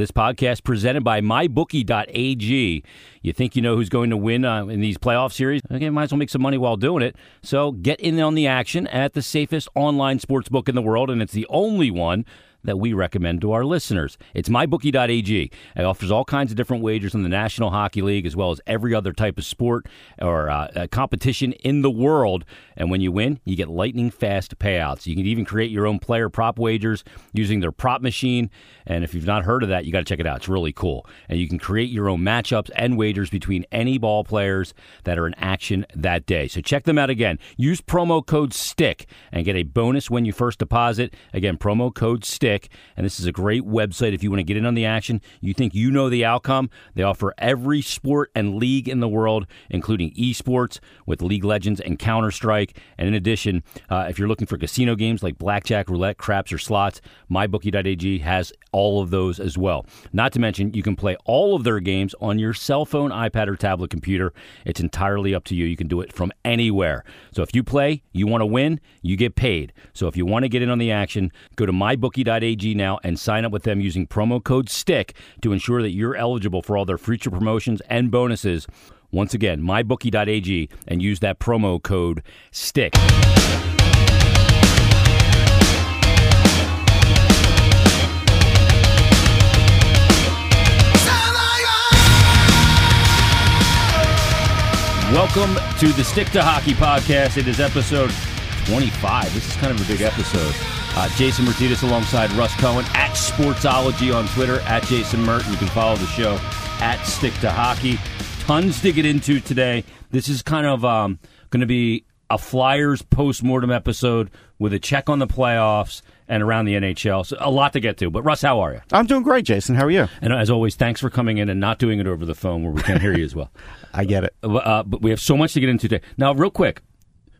This podcast presented by mybookie.ag. You think you know who's going to win in these playoff series? Okay, might as well make some money while doing it. So get in on the action at the safest online sports book in the world, and it's the only one that we recommend to our listeners. It's mybookie.ag. It offers all kinds of different wagers in the National Hockey League as well as every other type of sport or competition in the world. And when you win, you get lightning fast payouts. You can even create your own player prop wagers using their prop machine. And if you've not heard of that, you got to check it out. It's really cool. And you can create your own matchups and wagers between any ball players that are in action that day. So check them out again. Use promo code STICK and get a bonus when you first deposit. Again, promo code STICK. And this is a great website if you want to get in on the action. You think you know the outcome. They offer every sport and league in the world, including esports with League Legends and Counter-Strike. And in addition, if you're looking for casino games like blackjack, roulette, craps, or slots, mybookie.ag has all of those as well. Not to mention, you can play all of their games on your cell phone, iPad, or tablet computer. It's entirely up to you. You can do it from anywhere. So if you play, you want to win, you get paid. So if you want to get in on the action, go to mybookie.ag now and sign up with them using promo code STICK to ensure that you're eligible for all their future promotions and bonuses. Once again, mybookie.ag and use that promo code STICK. Welcome to the Stick to Hockey podcast. It is episode 25. This is kind of a big episode. Jason Mertidis alongside Russ Cohen at Sportsology on Twitter, at Jason Mert. You can follow the show at Stick to Hockey. Tons to get into today. This is kind of going to be a Flyers postmortem episode with a check on the playoffs and around the NHL. So a lot to get to. But Russ, how are you? I'm doing great, Jason. How are you? And as always, thanks for coming in and not doing it over the phone where we can't hear you as well. I get it. But we have so much to get into today. Now, real quick.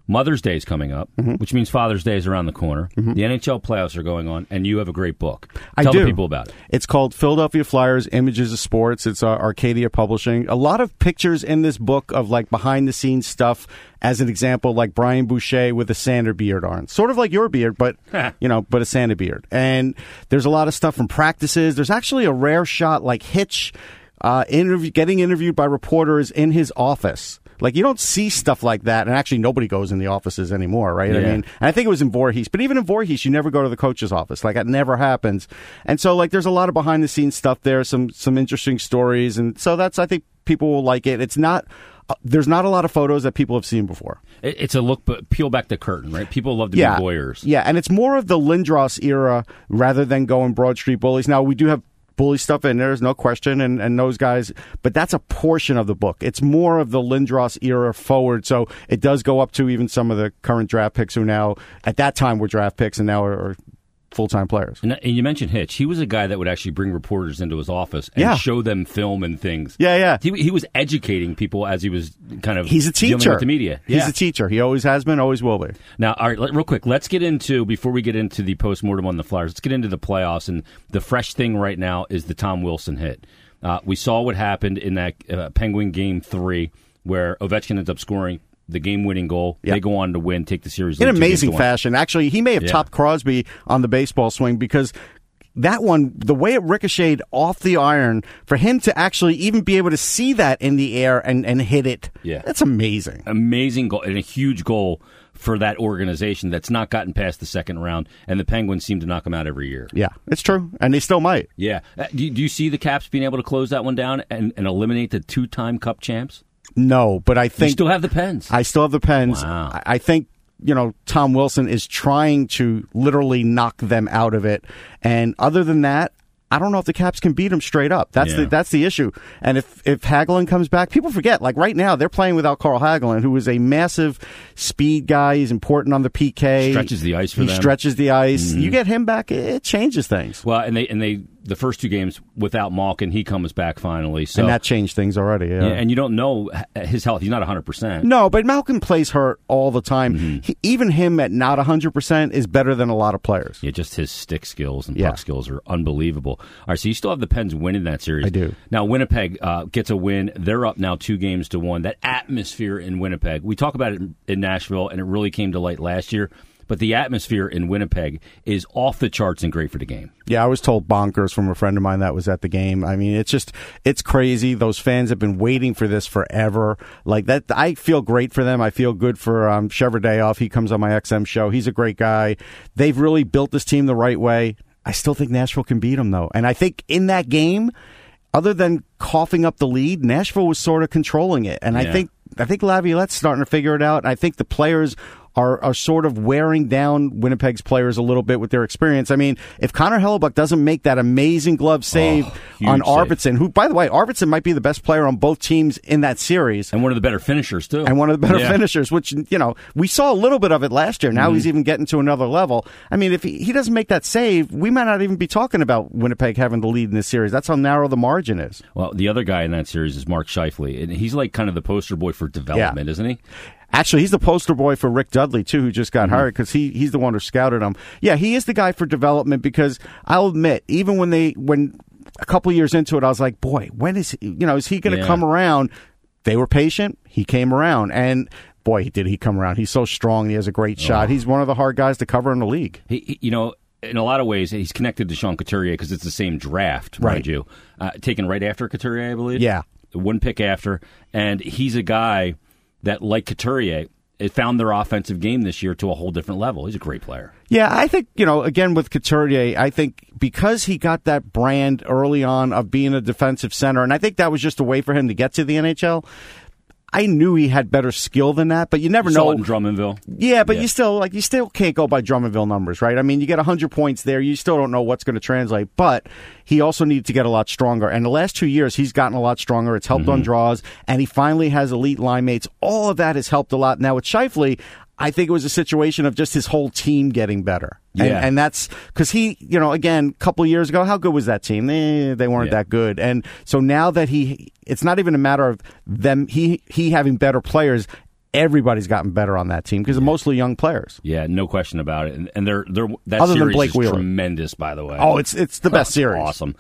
Mother's Day is coming up, which means Father's Day is around the corner. The NHL playoffs are going on, and you have a great book. Tell the people about it. It's called Philadelphia Flyers, Images of Sports. It's Arcadia Publishing. A lot of pictures in this book of like behind-the-scenes stuff. As an example, like Brian Boucher with a sander beard on. Sort of like your beard, but but a sander beard. And there's a lot of stuff from practices. There's actually a rare shot like Hitch getting interviewed by reporters in his office. Like, you don't see stuff like that, and actually nobody goes in the offices anymore, right? Yeah. I mean, and I think it was in Voorhees, but even in Voorhees, you never go to the coach's office. Like, that never happens. And so, like, there's a lot of behind-the-scenes stuff there, some interesting stories, and so that's, I think, people will like it. It's not... there's not a lot of photos that people have seen before. It's a look, but peel back the curtain, right? People love to be voyeurs. Yeah, and it's more of the Lindros era rather than going Broad Street Bullies. Now, we do have bully stuff in there, is no question, and those guys, but that's a portion of the book. It's more of the Lindros era forward, so it does go up to even some of the current draft picks who now, at that time, were draft picks and now are full-time players. And you mentioned Hitch. He was a guy that would actually bring reporters into his office and show them film and things. Yeah. He was educating people as he was kind of dealing with the media. Yeah. He's a teacher. He always has been, always will be. Now, all right, real quick, let's get into, before we get into the postmortem on the Flyers, let's get into the playoffs. And the fresh thing right now is the Tom Wilson hit. We saw what happened in that Penguin Game 3 where Ovechkin ends up scoring the game-winning goal. Yep. They go on to win, take the series. In amazing fashion. Actually, he may have topped Crosby on the baseball swing because that one, the way it ricocheted off the iron, for him to actually even be able to see that in the air and hit it, that's amazing. Amazing goal and a huge goal for that organization that's not gotten past the second round, and the Penguins seem to knock them out every year. Yeah, it's true, and they still might. Yeah. Do you see the Caps being able to close that one down and eliminate the two-time Cup champs? No, but I think... You still have the Pens. I still have the Pens. Wow. I think, Tom Wilson is trying to literally knock them out of it. And other than that, I don't know if the Caps can beat them straight up. That's the issue. And if Hagelin comes back, people forget. Like right now, they're playing without Carl Hagelin, who is a massive speed guy. He's important on the PK. Stretches the ice for them. He stretches the ice. Mm-hmm. You get him back, it changes things. Well, and they the first two games without Malkin, he comes back finally. So. And that changed things already. Yeah. And you don't know his health. He's not 100%. No, but Malkin plays hurt all the time. Mm-hmm. Even him at not 100% is better than a lot of players. Yeah, just his stick skills and puck skills are unbelievable. All right, so you still have the Pens winning that series. I do. Now, Winnipeg gets a win. They're up now 2-1. That atmosphere in Winnipeg. We talk about it in Nashville, and it really came to light last year. but the atmosphere in Winnipeg is off the charts and great for the game. Yeah, I was told bonkers from a friend of mine that was at the game. I mean, it's just, it's crazy. Those fans have been waiting for this forever. Like that, I feel great for them. I feel good for Cheverdayoff. He comes on my XM show. He's a great guy. They've really built this team the right way. I still think Nashville can beat them, though. And I think in that game, other than coughing up the lead, Nashville was sort of controlling it. And yeah. I think Laviolette's starting to figure it out. I think the players are sort of wearing down Winnipeg's players a little bit with their experience. I mean, if Connor Hellebuyck doesn't make that amazing glove save on Arvidsson, who, by the way, Arvidsson might be the best player on both teams in that series. And one of the better finishers, too. And one of the better finishers, which, you know, we saw a little bit of it last year. Now he's even getting to another level. I mean, if he doesn't make that save, we might not even be talking about Winnipeg having the lead in this series. That's how narrow the margin is. Well, the other guy in that series is Mark Scheifele, and he's like kind of the poster boy for development, isn't he? Actually, he's the poster boy for Rick Dudley, too, who just got hired, because he's the one who scouted him. Yeah, he is the guy for development, because I'll admit, even when a couple of years into it, I was like, boy, when is he, you know, is he going to come around? They were patient. He came around. And boy, did he come around. He's so strong. He has a great shot. He's one of the hard guys to cover in the league. He, you know, in a lot of ways, he's connected to Sean Couturier because it's the same draft, mind you. Taken right after Couturier, I believe. Yeah. One pick after. And he's a guy that, like Couturier, it found their offensive game this year to a whole different level. He's a great player. Yeah, I think, you know, again with Couturier, I think because he got that brand early on of being a defensive center, and I think that was just a way for him to get to the NHL. I knew he had better skill than that, but you never know. Saw it in Drummondville. Yeah, but you still can't go by Drummondville numbers, right? I mean, you get 100 points there. You still don't know what's going to translate, but he also needed to get a lot stronger. And the last 2 years, he's gotten a lot stronger. It's helped on draws, and he finally has elite line mates. All of that has helped a lot. Now with Scheifele, I think it was a situation of just his whole team getting better. Yeah. And that's because he, you know, again, a couple of years ago, how good was that team? They weren't that good. And so now that it's not even a matter of them, he having better players. Everybody's gotten better on that team because they're mostly young players. Yeah, no question about it. And they're that other series is Wheeler. Tremendous, by the way. Oh, it's the best series. Awesome.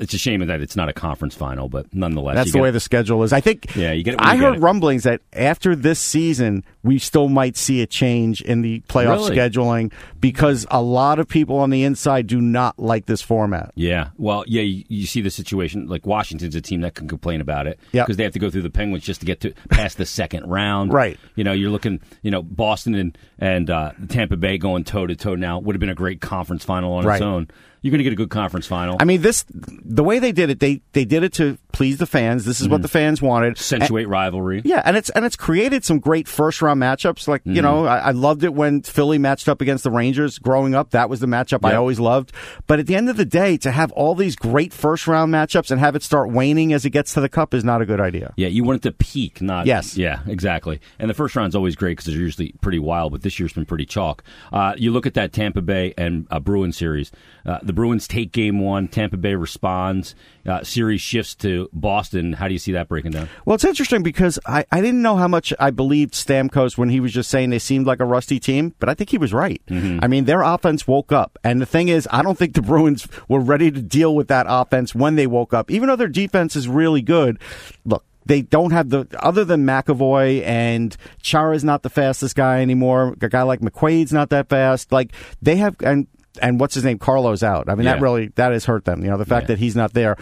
It's a shame that it's not a conference final, but nonetheless, that's the way the schedule is. I think. Yeah, you get it. I heard rumblings that after this season, we still might see a change in the playoff scheduling because a lot of people on the inside do not like this format. Yeah. Well, yeah, you see the situation. Like Washington's a team that can complain about it because they have to go through the Penguins just to get to past the second round. Right. You know, you're looking, you know, Boston and Tampa Bay going toe-to-toe now would have been a great conference final on its own. You're going to get a good conference final. I mean, the way they did it, they did it to please the fans. This is what the fans wanted. Accentuate rivalry. Yeah, and it's created some great first-round matchups. Like, you know, I loved it when Philly matched up against the Rangers. Growing up, that was the matchup I always loved. But at the end of the day, to have all these great first-round matchups and have it start waning as it gets to the cup is not a good idea. Yeah, you want it to peak, not... Yes. Yeah, exactly. And the first round's always great because it's usually pretty wild, but this year's been pretty chalk. You look at that Tampa Bay and Bruin series. The Bruins take game one. Tampa Bay responds. Series shifts to Boston. How do you see that breaking down? Well, it's interesting because I didn't know how much I believed Stamkos when he was just saying they seemed like a rusty team, but I think he was right. I mean, their offense woke up. And the thing is, I don't think the Bruins were ready to deal with that offense when they woke up. Even though their defense is really good, look, they don't have other than McAvoy, and Chara's not the fastest guy anymore. A guy like McQuaid's not that fast. Like, they have... And what's his name? Carlo's out. I mean, that has hurt them. You know, the fact that he's not there.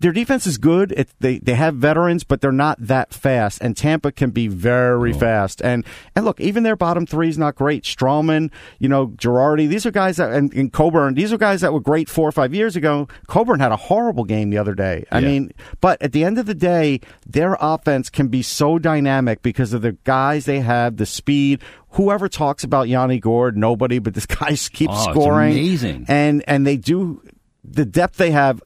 Their defense is good. They have veterans, but they're not that fast. And Tampa can be very fast. And look, even their bottom three is not great. Strawman, you know, Girardi, these are guys that, and Coburn, these are guys that were great 4 or 5 years ago. Coburn had a horrible game the other day. I mean, but at the end of the day, their offense can be so dynamic because of the guys they have, the speed. Whoever talks about Yanni Gourde, nobody, but this guy keeps scoring. It's amazing. And they do, the depth they have.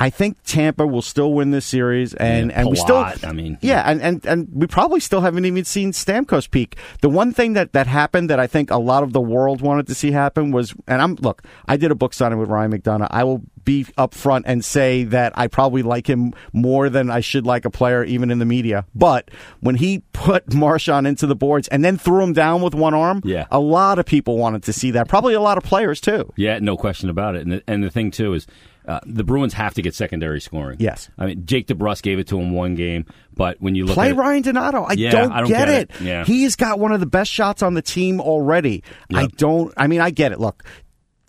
I think Tampa will still win this series, and we still, I mean, and we probably still haven't even seen Stamkos peak. The one thing that happened that I think a lot of the world wanted to see happen was, I did a book signing with Ryan McDonough. I will be upfront and say that I probably like him more than I should like a player, even in the media. But when he put Marchand into the boards and then threw him down with one arm, a lot of people wanted to see that. Probably a lot of players, too. Yeah, no question about it. And the thing, too, is the Bruins have to get secondary scoring. Yes. I mean, Jake DeBrusk gave it to him one game, but when you look at Ryan Donato. I don't get it. Yeah. He's got one of the best shots on the team already. Yep. I get it. Look,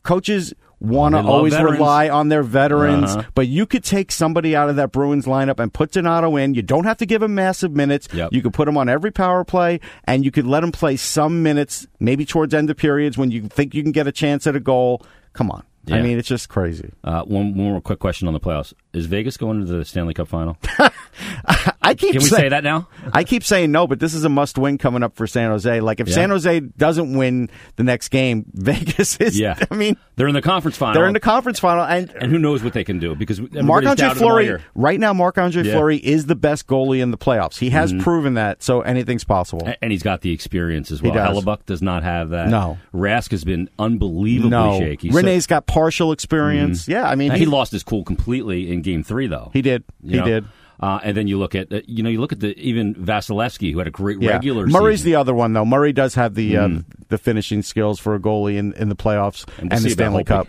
coaches want to always rely on their veterans, but you could take somebody out of that Bruins lineup and put Donato in. You don't have to give him massive minutes. Yep. You could put him on every power play, and you could let him play some minutes, maybe towards end of periods when you think you can get a chance at a goal. Come on. Yeah. I mean, it's just crazy. One more quick question on the playoffs. Is Vegas going to the Stanley Cup final? Can we say that now? I keep saying no, but this is a must-win coming up for San Jose. Like, if San Jose doesn't win the next game, Vegas is... Yeah. I mean... They're in the conference final. And who knows what they can do, because Marc-Andre Fleury... Right now, Marc-Andre Fleury is the best goalie in the playoffs. He has proven that, so anything's possible. And he's got the experience as well. He does. Hellebuyck does not have that. No. Rask has been unbelievably shaky. Renee's got partial experience. Mm-hmm. Yeah, I mean... He lost his cool completely in Game 3, though. He did. He did. And then you look at even Vasilevsky, who had a great regular season. Murray's the other one, though. Murray does have the finishing skills for a goalie in the playoffs and the Stanley Cup.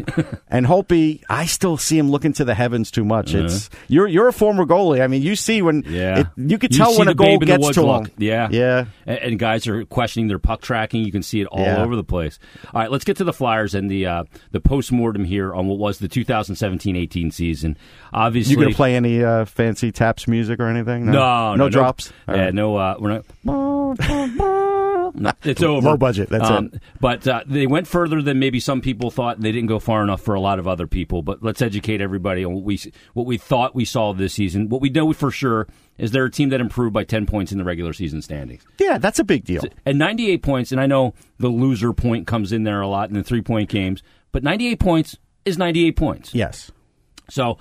And Holtby, I still see him looking to the heavens too much. Uh-huh. You're a former goalie. I mean, you see when you could tell when a goal gets to him. Yeah. And guys are questioning their puck tracking. You can see it all over the place. All right, let's get to the Flyers and the postmortem here on what was the 2017-18 season. Obviously, you going to play any fancy taps music or anything? No drops. We're not. No, it's over. Low budget. That's it. But they went further than maybe some people thought. They didn't go far enough for a lot of other people. But let's educate everybody on what we thought we saw this season. What we know for sure is they're a team that improved by 10 points in the regular season standings. Yeah, that's a big deal. And 98 points. And I know the loser point comes in there a lot in the 3-point games. But 98 points is 98 points. Yes. So,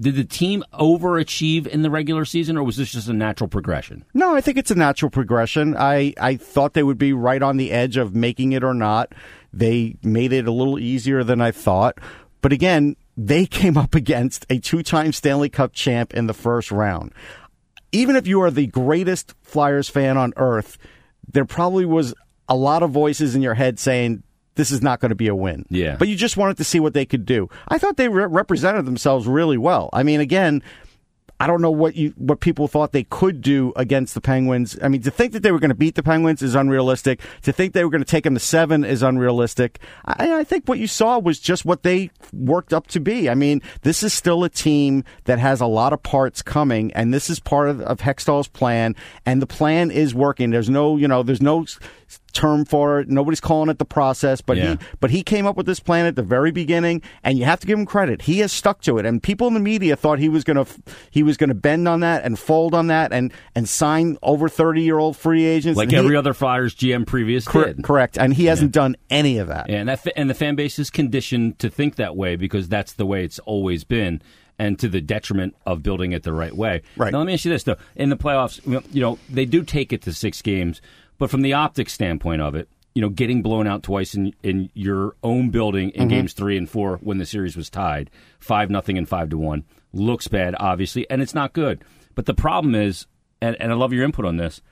did the team overachieve in the regular season, or was this just a natural progression? No, I think it's a natural progression. I thought they would be right on the edge of making it or not. They made it a little easier than I thought. But again, they came up against a two-time Stanley Cup champ in the first round. Even if you are the greatest Flyers fan on earth, there probably was a lot of voices in your head saying, this is not going to be a win. Yeah. But you just wanted to see what they could do. I thought they represented themselves really well. I mean, again, I don't know what people thought they could do against the Penguins. I mean, to think that they were going to beat the Penguins is unrealistic. To think they were going to take them to 7 is unrealistic. I think what you saw was just what they worked up to be. I mean, this is still a team that has a lot of parts coming, and this is part of Hextall's plan, and the plan is working. There's no, there's no term for it. Nobody's calling it the process, but he came up with this plan at the very beginning, and you have to give him credit. He has stuck to it, and people in the media thought he was going to bend on that and fold on that and sign over 30-year-old free agents like every other Flyers GM previous did. Correct, and he hasn't done any of that. Yeah, and the fan base is conditioned to think that way because that's the way it's always been, and to the detriment of building it the right way. Right. Now, let me ask you this, though. In the playoffs, they do take it to 6 games. But from the optics standpoint of it, getting blown out twice in your own building in games 3 and 4 when the series was tied, 5-0 and 5-1, looks bad, obviously, and it's not good. But the problem is, and I love your input on this,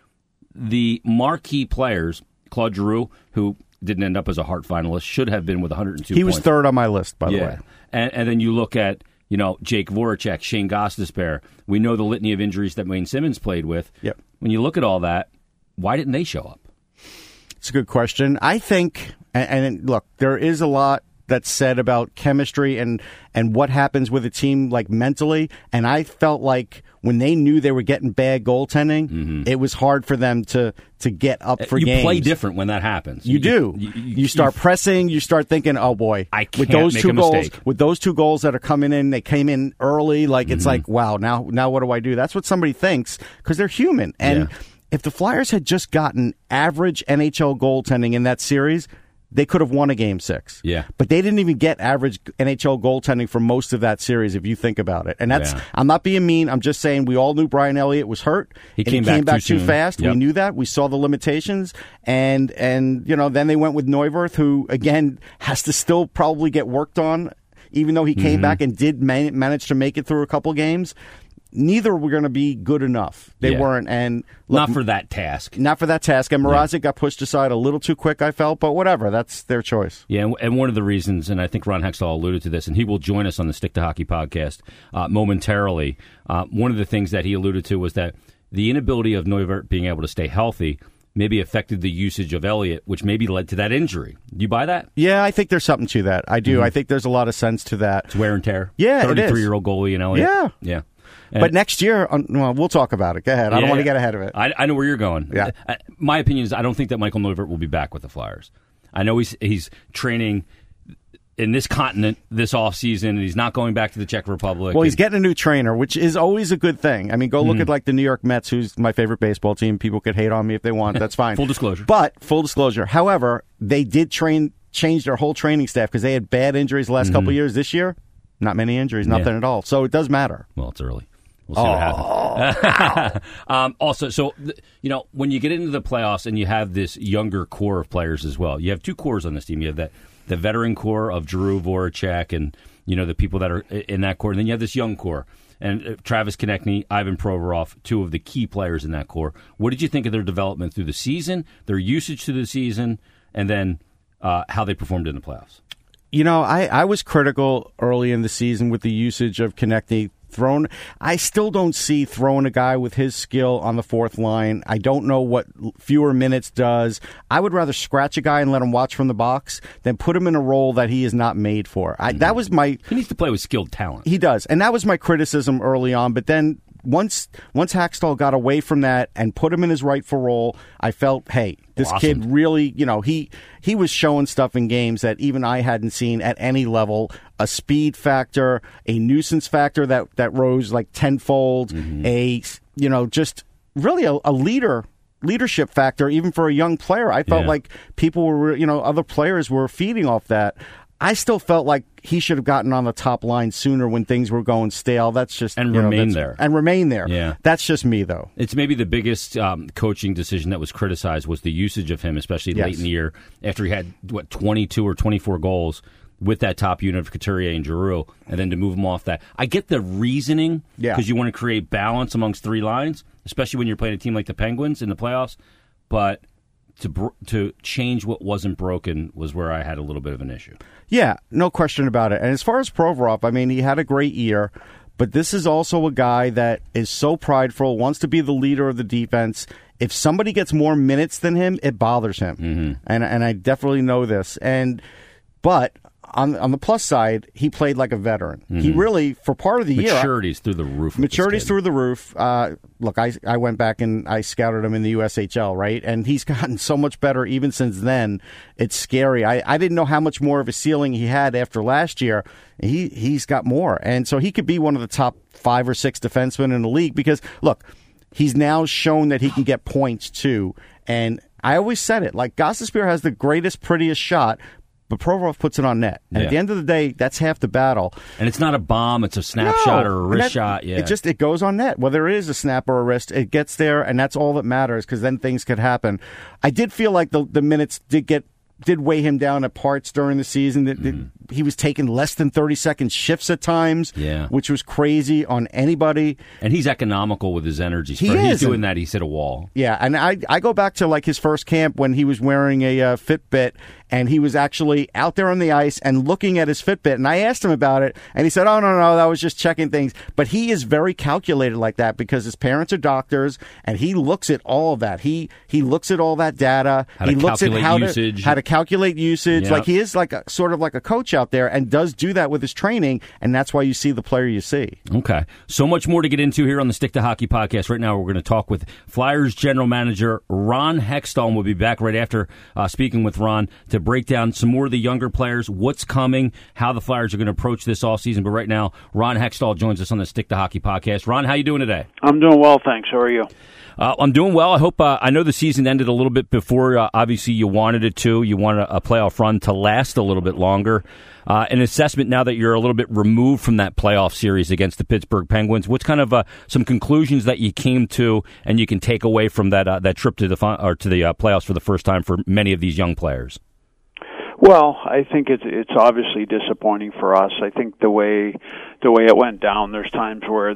the marquee players, Claude Giroux, who didn't end up as a Hart finalist, should have been with 102 points. He was third on my list, by the way. And then you look at Jake Voracek, Shayne Gostisbehere. We know the litany of injuries that Wayne Simmons played with. Yep. When you look at all that, why didn't they show up? It's a good question. I think, and look, there is a lot that's said about chemistry and what happens with a team like mentally. And I felt like when they knew they were getting bad goaltending, it was hard for them to get up for games. You play different when that happens. You do. You start pressing. You start thinking, oh boy, I can't make a mistake. With those 2 goals that are coming in, they came in early. Like it's like, wow, now what do I do? That's what somebody thinks because they're human. And if the Flyers had just gotten average NHL goaltending in that series, they could have won a Game 6. Yeah. But they didn't even get average NHL goaltending for most of that series, if you think about it. And that's I'm not being mean. I'm just saying we all knew Brian Elliott was hurt. He came back too fast. Yep. We knew that. We saw the limitations. And then they went with Neuvirth, who, again, has to still probably get worked on. even though he came back and did manage to make it through a couple games, neither were going to be good enough. They weren't. And look, not for that task. Not for that task. And Mrazek got pushed aside a little too quick, I felt, but whatever. That's their choice. Yeah, and one of the reasons, and I think Ron Hextall alluded to this, and he will join us on the Stick to Hockey podcast momentarily. One of the things that he alluded to was that the inability of Neuvirth being able to stay healthy maybe affected the usage of Elliott, which maybe led to that injury. Do you buy that? Yeah, I think there's something to that. I do. Mm-hmm. I think there's a lot of sense to that. It's wear and tear. Yeah, 33-year-old goalie in Elliott. Yeah. Yeah. And but next year, well, we'll talk about it. Go ahead. I don't want to get ahead of it. I know where you're going. Yeah. My opinion is I don't think that Michael Neuvirth will be back with the Flyers. I know he's training in this continent this offseason, and he's not going back to the Czech Republic. Well, he's getting a new trainer, which is always a good thing. I mean, go look at, like, the New York Mets, who's my favorite baseball team. People could hate on me if they want. That's fine. Full disclosure. However, they did change their whole training staff because they had bad injuries the last couple of years. This year, not many injuries, nothing at all. So it does matter. Well, it's early. We'll see what happens. Also, so, you know, when you get into the playoffs and you have this younger core of players as well, you have two cores on this team. You have that the veteran core of Giroux, Voracek, and, you know, the people that are in that core. And then you have this young core. And Travis Konechny, Ivan Provorov, two of the key players in that core. What did you think of their development through the season, their usage through the season, and then how they performed in the playoffs? You know, I was critical early in the season with the usage of Konechny. I still don't see throwing a guy with his skill on the fourth line. I don't know what fewer minutes does. I would rather scratch a guy and let him watch from the box than put him in a role that he is not made for. That was my. He needs to play with skilled talent. He does, and that was my criticism early on. But then once Hextall got away from that and put him in his rightful role, I felt, hey, this kid really, you know, he was showing stuff in games that even I hadn't seen at any level. A speed factor, a nuisance factor that rose like tenfold, a, you know, just really a leadership factor, even for a young player. I felt like people were, you know, other players were feeding off that. I still felt like he should have gotten on the top line sooner when things were going stale. That's just remain there. Yeah, that's just me though. It's maybe the biggest coaching decision that was criticized was the usage of him, especially late in the year after he had 22 or 24 goals with that top unit of Couturier and Giroux, and then to move him off that. I get the reasoning because you want to create balance amongst three lines, especially when you're playing a team like the Penguins in the playoffs, but. To change what wasn't broken was where I had a little bit of an issue. Yeah, no question about it. And as far as Provorov, I mean, he had a great year, but this is also a guy that is so prideful, wants to be the leader of the defense. If somebody gets more minutes than him, it bothers him. Mm-hmm. And I definitely know this. But on the plus side, he played like a veteran. Mm-hmm. He really, for part of the year... Maturity's through the roof. Look, I went back and I scouted him in the USHL, right? And he's gotten so much better even since then. It's scary. I didn't know how much more of a ceiling he had after last year. He's got more. And so he could be one of the top 5 or 6 defensemen in the league because, look, he's now shown that he can get points too. And I always said it, like Gostisbehere has the greatest, prettiest shot, but Provorov puts it on net. And at the end of the day, that's half the battle. And it's not a bomb. It's a snapshot or a wrist shot. Yeah. It goes on net. Whether it is a snap or a wrist, it gets there, and that's all that matters because then things could happen. I did feel like the minutes did weigh him down at parts during the season. He was taking less than 30-second shifts at times, which was crazy on anybody. And he's economical with his energy. He's doing that. He's hit a wall. Yeah, and I go back to like his first camp when he was wearing a Fitbit, and he was actually out there on the ice and looking at his Fitbit. And I asked him about it, and he said, oh, no, that was just checking things. But he is very calculated like that because his parents are doctors, and he looks at all of that. He looks at all that data. He looks at how to calculate usage. Like he is like sort of like a coach out there and does do that with his training, and that's why you see the player you see. Okay. So much more to get into here on the Stick to Hockey podcast. Right now we're going to talk with Flyers general manager Ron Hextall. We'll be back right after speaking with Ron to break down some more of the younger players, what's coming, how the Flyers are going to approach this offseason. But right now, Ron Hextall joins us on the Stick to Hockey podcast. Ron, how you doing today? I'm doing well, thanks. How are you? I'm doing well. I hope. I know the season ended a little bit before, obviously, you wanted it to. You wanted a playoff run to last a little bit longer. An assessment now that you're a little bit removed from that playoff series against the Pittsburgh Penguins, what's kind of some conclusions that you came to and you can take away from that trip to the playoffs for the first time for many of these young players? Well, I think it's obviously disappointing for us. I think the way it went down, there's times where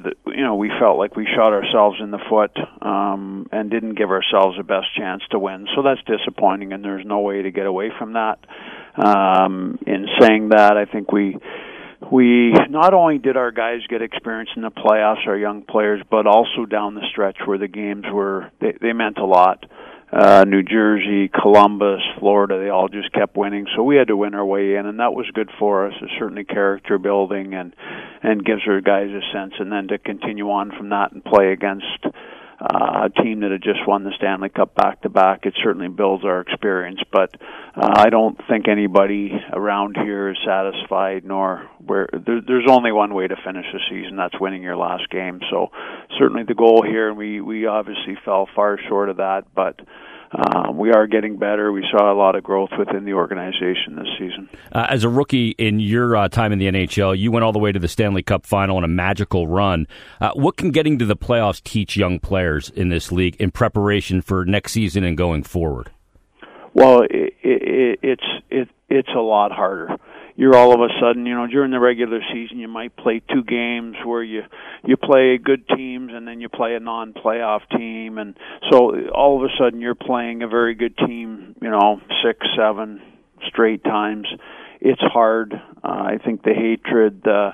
we felt like we shot ourselves in the foot and didn't give ourselves the best chance to win. So that's disappointing, and there's no way to get away from that. In saying that, I think we not only did our guys get experience in the playoffs, our young players, but also down the stretch where the games were, they meant a lot. New Jersey, Columbus, Florida, they all just kept winning. So we had to win our way in, and that was good for us. It's certainly character building and gives our guys a sense. And then to continue on from that and play against a team that had just won the Stanley Cup back-to-back, it certainly builds our experience. But I don't think anybody around here is satisfied, nor there's only one way to finish the season, that's winning your last game. So certainly the goal here, and we obviously fell far short of that, but we are getting better. We saw a lot of growth within the organization this season. As a rookie in your time in the NHL, you went all the way to the Stanley Cup final on a magical run. What can getting to the playoffs teach young players in this league in preparation for next season and going forward? Well, it's a lot harder. You're all of a sudden, during the regular season, you might play two games where you play good teams and then you play a non-playoff team. And so all of a sudden you're playing a very good team, 6, 7 straight times. It's hard. I think the hatred, the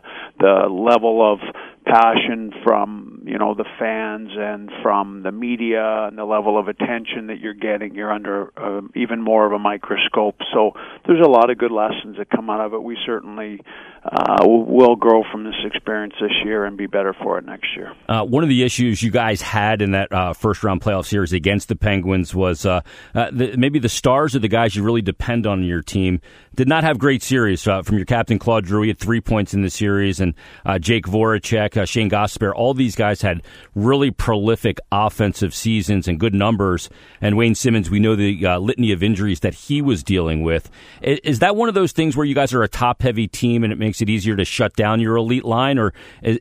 level of passion from, the fans and from the media and the level of attention that you're getting, you're under even more of a microscope. So there's a lot of good lessons that come out of it. We certainly will grow from this experience this year and be better for it next year. One of the issues you guys had in that first-round playoff series against the Penguins was maybe the stars or the guys you really depend on in your team did not have great series from your captain, Claude Giroux. He had 3 points in the series, and Jake Voracek, Shayne Gostisbehere, all these guys had really prolific offensive seasons and good numbers. And Wayne Simmons, we know the litany of injuries that he was dealing with. Is that one of those things where you guys are a top-heavy team and it makes it easier to shut down your elite line,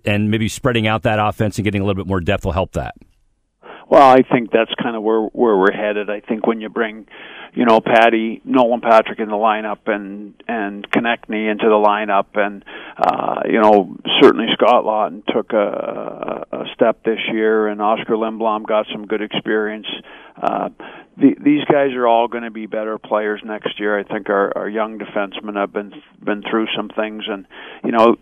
and maybe spreading out that offense and getting a little bit more depth will help that? Well, I think that's kind of where we're headed. I think when you bring, Nolan Patrick in the lineup and Konechny into the lineup, and certainly Scott Lawton took a step this year, and Oscar Lindblom got some good experience. These guys are all going to be better players next year. I think our young defensemen have been through some things, and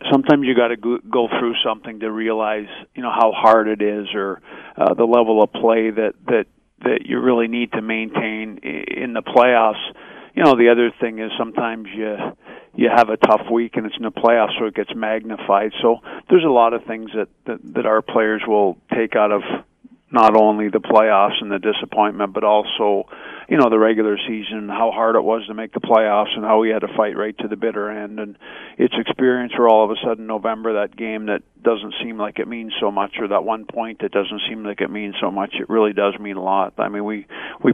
sometimes you got to go through something to realize how hard it is, or the level of play that you really need to maintain in the playoffs. The other thing is sometimes you have a tough week and it's in the playoffs, so it gets magnified. So there's a lot of things that our players will take out of not only the playoffs and the disappointment, but also, the regular season, how hard it was to make the playoffs and how we had to fight right to the bitter end. And it's experience where all of a sudden November, that game that doesn't seem like it means so much, or that one point that doesn't seem like it means so much, it really does mean a lot. I mean, we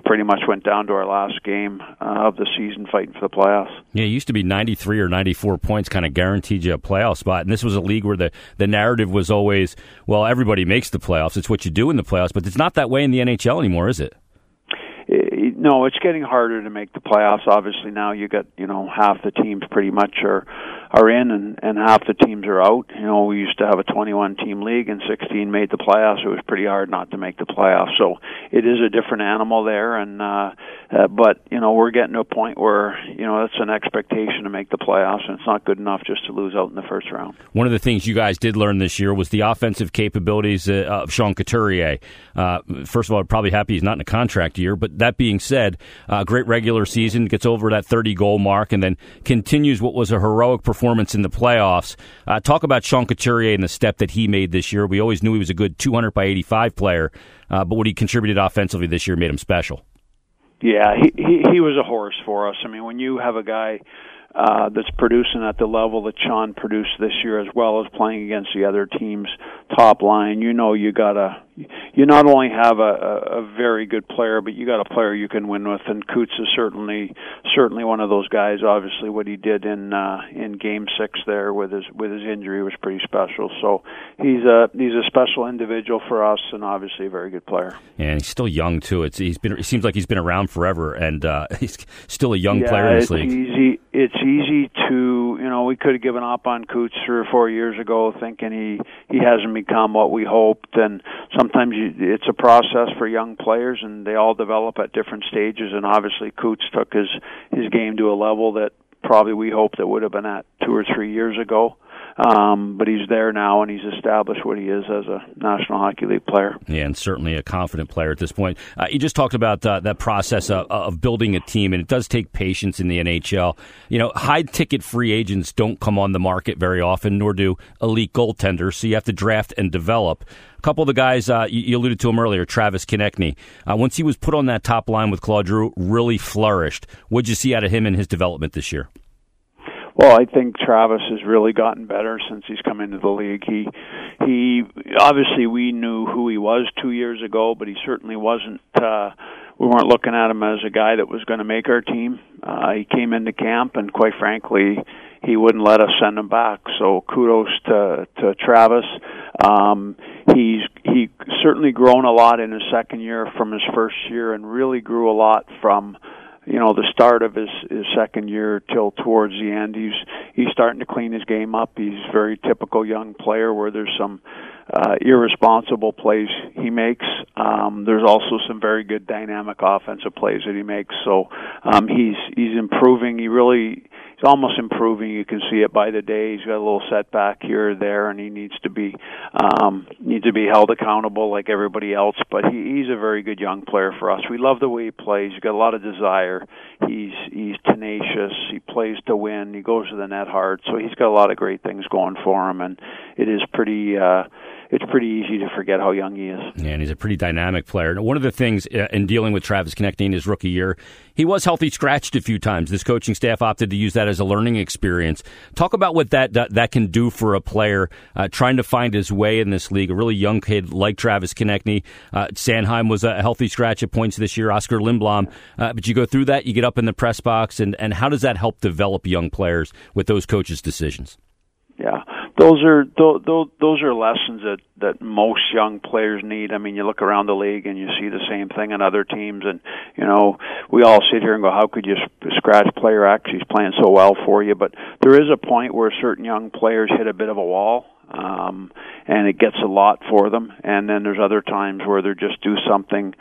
pretty much went down to our last game of the season fighting for the playoffs. Yeah, it used to be 93 or 94 points kind of guaranteed you a playoff spot. And this was a league where the narrative was always, well, everybody makes the playoffs. It's what you do in the playoffs. But it's not that way in the NHL anymore, is it? No, it's getting harder to make the playoffs. Obviously, now you got half the teams pretty much are in, and half the teams are out. We used to have a 21-team league, and 16 made the playoffs. It was pretty hard not to make the playoffs. So it is a different animal there. And but we're getting to a point where it's an expectation to make the playoffs, and it's not good enough just to lose out in the first round. One of the things you guys did learn this year was the offensive capabilities of Sean Couturier. First of all, I'm probably happy he's not in a contract year, but that being said, great regular season, gets over that 30-goal mark, and then continues what was a heroic performance in the playoffs. Talk about Sean Couturier and the step that he made this year. We always knew he was a good 200-by-85 player, but what he contributed offensively this year made him special. Yeah, he was a horse for us. I mean, when you have a guy that's producing at the level that Sean produced this year, as well as playing against the other team's top line, you got to you not only have a very good player, but you got a player you can win with, and Coots is certainly one of those guys. Obviously, what he did in Game 6 there with his injury was pretty special. So he's a special individual for us, and obviously a very good player. And he's still young too. It seems like he's been around forever, and he's still a young player in this league. It's easy to, we could have given up on Coots 3 or 4 years ago, thinking he hasn't become what we hoped. And sometimes it's a process for young players, and they all develop at different stages. And obviously, Coots took his game to a level that probably we hoped it would have been at 2 or 3 years ago. But he's there now, and he's established what he is as a National Hockey League player. Yeah, and certainly a confident player at this point. You just talked about that process of building a team, and it does take patience in the NHL. High-ticket free agents don't come on the market very often, nor do elite goaltenders, so you have to draft and develop. A couple of the guys, you alluded to him earlier, Travis Konechny. Once he was put on that top line with Claude Giroux, really flourished. What did you see out of him in his development this year? Well, I think Travis has really gotten better since he's come into the league. He obviously, we knew who he was 2 years ago, but he certainly wasn't. We weren't looking at him as a guy that was going to make our team. He came into camp, and quite frankly, he wouldn't let us send him back. So kudos to Travis. He certainly grown a lot in his second year from his first year, and really grew a lot from the start of his second year till towards the end. He's starting to clean his game up. He's a very typical young player where there's some irresponsible plays he makes. There's also some very good dynamic offensive plays that he makes. So he's improving. He's almost improving. You can see it by the day. He's got a little setback here or there, and he needs to be held accountable like everybody else. But he's a very good young player for us. We love the way he plays. He's got a lot of desire. He's tenacious. He plays to win. He goes to the net hard. So he's got a lot of great things going for him, and it is pretty. It's pretty easy to forget how young he is. Yeah, and he's a pretty dynamic player. One of the things in dealing with Travis Konechny in his rookie year, he was healthy scratched a few times. This coaching staff opted to use that as a learning experience. Talk about what that can do for a player trying to find his way in this league. A really young kid like Travis Konechny. Sanheim was a healthy scratch at points this year, Oscar Lindblom. But you go through that, you get up in the press box, and how does that help develop young players with those coaches' decisions? Yeah. Those are lessons that most young players need. I mean, you look around the league and you see the same thing on other teams, and we all sit here and go, "How could you scratch player X? He's playing so well for you." But there is a point where certain young players hit a bit of a wall, and it gets a lot for them. And then there's other times where they just do something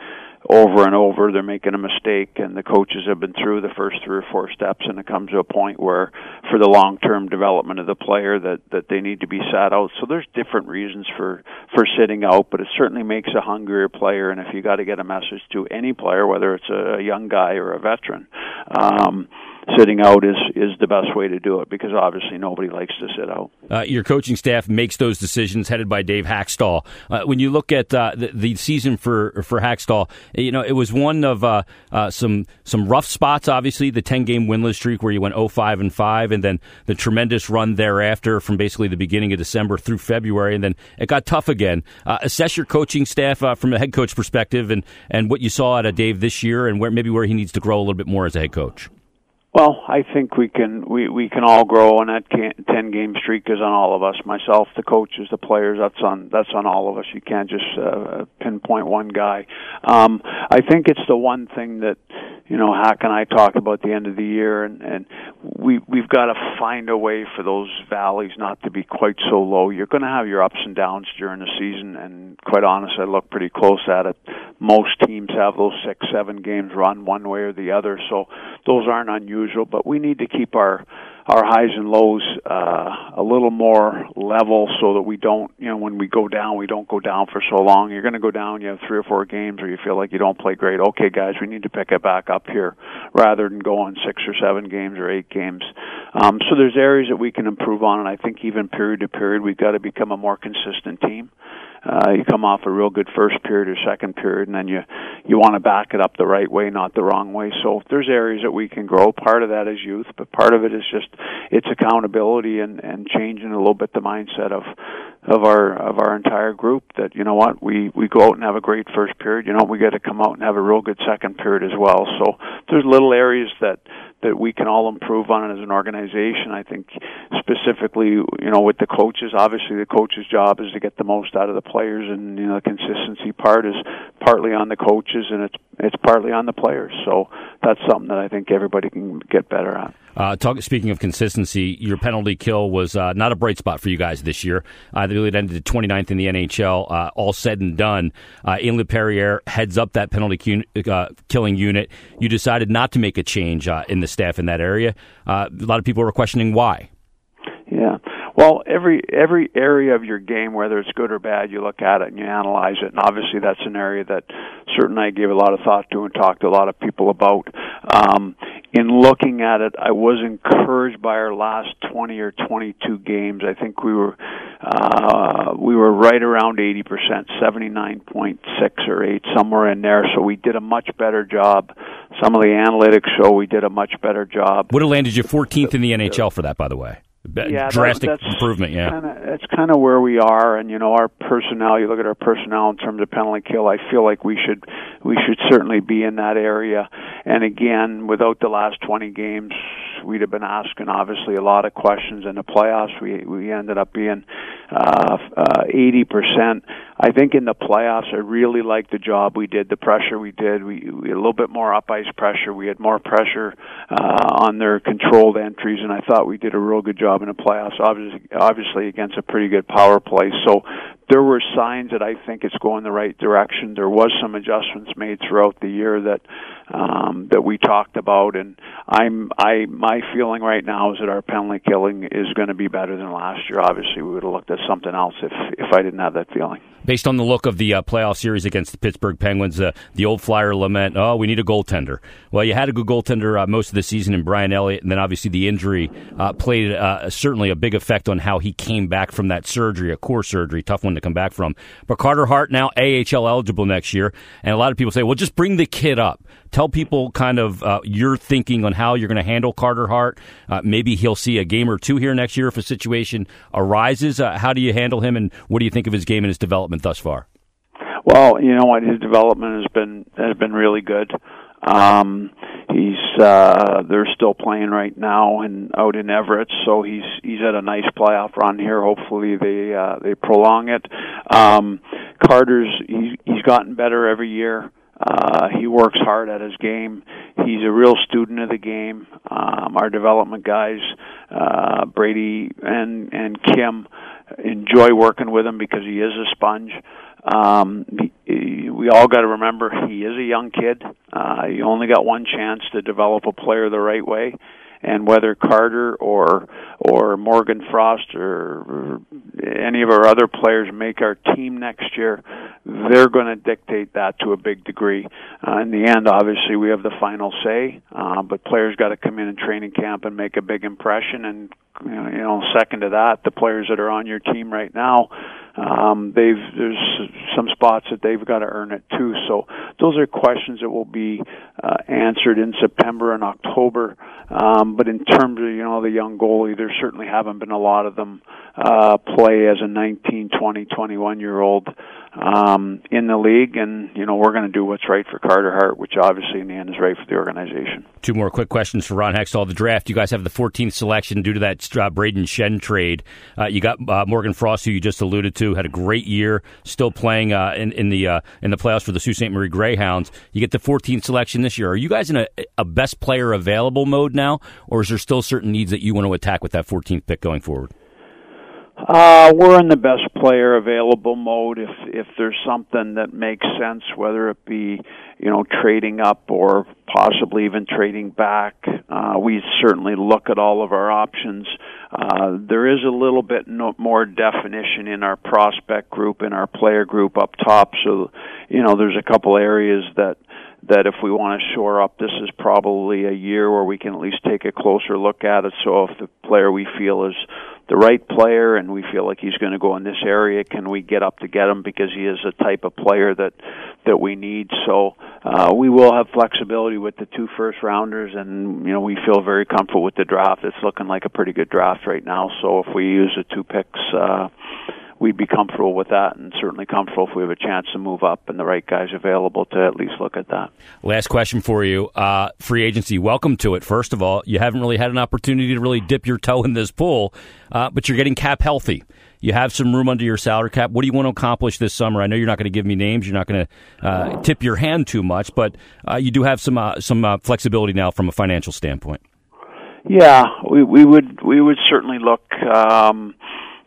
over and over, they're making a mistake, and the coaches have been through the first 3 or 4 steps, and it comes to a point where, for the long-term development of the player, that they need to be sat out. So there's different reasons for sitting out, but it certainly makes a hungrier player, and if you got to get a message to any player, whether it's a young guy or a veteran, sitting out is the best way to do it, because obviously nobody likes to sit out. Your coaching staff makes those decisions, headed by Dave Hextall. When you look at the season for Hextall, it was one of some rough spots. Obviously, the 10-game winless streak where you went 0-5-5, and then the tremendous run thereafter from basically the beginning of December through February, and then it got tough again. Assess your coaching staff from a head coach perspective, and what you saw out of Dave this year, and where he needs to grow a little bit more as a head coach. Well, I think we can all grow, and that 10-game streak is on all of us. Myself, the coaches, the players. That's on all of us. You can't just pinpoint one guy. I think it's the one thing that Hack and I talk about at the end of the year, and we've got to find a way for those valleys not to be quite so low. You're going to have your ups and downs during the season, and quite honest, I look pretty close at it. Most teams have those 6-7 games run one way or the other, so those aren't unusual. But we need to keep our highs and lows a little more level, so that we don't, when we go down, we don't go down for so long. You're going to go down, you have 3 or 4 games where you feel like you don't play great. Okay, guys, we need to pick it back up here, rather than go on 6 or 7 games or 8 games. So there's areas that we can improve on, and I think even period to period, we've got to become a more consistent team. You come off a real good first period or second period, and then you want to back it up the right way, not the wrong way. So if there's areas that we can grow. Part of that is youth, but part of it is just it's accountability and changing a little bit the mindset of of our entire group that, you know what, we go out and have a great first period. You know, we got to come out and have a real good second period as well. So there's little areas that we can all improve on as an organization. I think specifically, you know, with the coaches, obviously the coach's job is to get the most out of the players, and, you know, the consistency part is partly on the coaches and it's partly on the players. So that's something that I think everybody can get better at. Speaking of consistency, your penalty kill was not a bright spot for you guys this year. It ended 29th in the NHL. All said and done, Ian LePerriere heads up that penalty killing unit. You decided not to make a change in the staff in that area. A lot of people were questioning why. Yeah. Well, every area of your game, whether it's good or bad, you look at it and you analyze it, and obviously that's an area that certainly I gave a lot of thought to and talked to a lot of people about. In looking at it, I was encouraged by our last 20 or 22 games. I think we were right around 80%, 79.6 or 8, somewhere in there. So we did a much better job. Some of the analytics show we did a much better job. Would have landed you 14th in the NHL for that, by the way. Yeah, drastic improvement, yeah. That's kind of where we are, and, you know, our personnel, you look at our personnel in terms of penalty kill, I feel like we should certainly be in that area. And again, without the last 20 games, we'd have been asking, obviously, a lot of questions in the playoffs. We ended up being 80%. I think in the playoffs, I really liked the job we did, the pressure we did. We had a little bit more up-ice pressure. We had more pressure on their controlled entries, and I thought we did a real good job in the playoffs, obviously against a pretty good power play. So there were signs that I think it's going the right direction. There was some adjustments made throughout the year that we talked about, and my feeling right now is that our penalty killing is going to be better than last year. Obviously, we would have looked at something else if I didn't have that feeling. Based on the look of the playoff series against the Pittsburgh Penguins, the old Flyer lament, oh, we need a goaltender. Well, you had a good goaltender most of the season in Brian Elliott, and then obviously the injury played certainly a big effect on how he came back from that surgery, a core surgery, tough one to come back from. But Carter Hart now AHL eligible next year, and a lot of people say, well, just bring the kid up. Tell people kind of your thinking on how you're going to handle Carter Hart. Maybe he'll see a game or two here next year if a situation arises. How do you handle him, and what do you think of his game and his development thus far? Well, you know what, his development has been really good. They're still playing right now and out in Everett, so he's at a nice playoff run here. Hopefully they prolong it. Carter's he's gotten better every year. He works hard at his game. He's a real student of the game. Our development guys, Brady and Kim, enjoy working with him because he is a sponge. We all got to remember he is a young kid. You only got one chance to develop a player the right way. And whether Carter or Morgan Frost or any of our other players make our team next year, they're going to dictate that to a big degree. In the end, obviously, we have the final say, but players got to come in training camp and make a big impression. And, you know, second to that, the players that are on your team right now, there's some spots that they've got to earn it too. So those are questions that will be answered in September and October. But in terms of, you know, the young goalie, there certainly haven't been a lot of them play as a 19, 20, 21-year-old in the league. And, you know, we're going to do what's right for Carter Hart, which obviously in the end is right for the organization. Two more quick questions for Ron Hextall. The draft, you guys have the 14th selection due to that Braden Shen trade. You got Morgan Frost, who you just alluded to, had a great year, still playing in the playoffs for the Sault Ste. Marie Greyhounds. You get the 14th selection this year. Are you guys in a best player available mode now, or is there still certain needs that you want to attack with that 14th pick going forward? We're in the best player available mode. If there's something that makes sense, whether it be, you know, trading up or possibly even trading back, we certainly look at all of our options. There is a little bit more definition in our prospect group, in our player group up top. So, you know, there's a couple areas that if we want to shore up, this is probably a year where we can at least take a closer look at it. So if the player we feel is the right player and we feel like he's going to go in this area, can we get up to get him because he is the type of player that we need. So we will have flexibility with the 2 first-rounders, and, you know, we feel very comfortable with the draft. It's looking like a pretty good draft right now. So if we use the 2 picks, we'd be comfortable with that, and certainly comfortable if we have a chance to move up and the right guys available to at least look at that. Last question for you. Free agency, welcome to it. First of all, you haven't really had an opportunity to really dip your toe in this pool, but you're getting cap healthy. You have some room under your salary cap. What do you want to accomplish this summer? I know you're not going to give me names. You're not going to tip your hand too much, but you do have some flexibility now from a financial standpoint. Yeah, we would certainly look.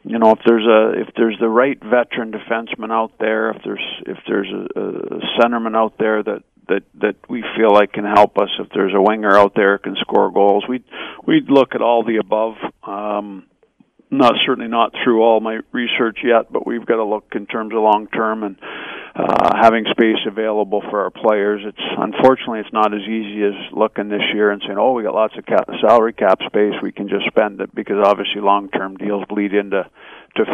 You know, if there's the right veteran defenseman out there, if there's a centerman out there that we feel like can help us, if there's a winger out there can score goals, we'd look at all the above. Not through all my research yet, but we've got to look in terms of long term and having space available for our players. Unfortunately, it's not as easy as looking this year and saying, "Oh, we got lots of salary cap space; we can just spend it," because obviously long term deals bleed into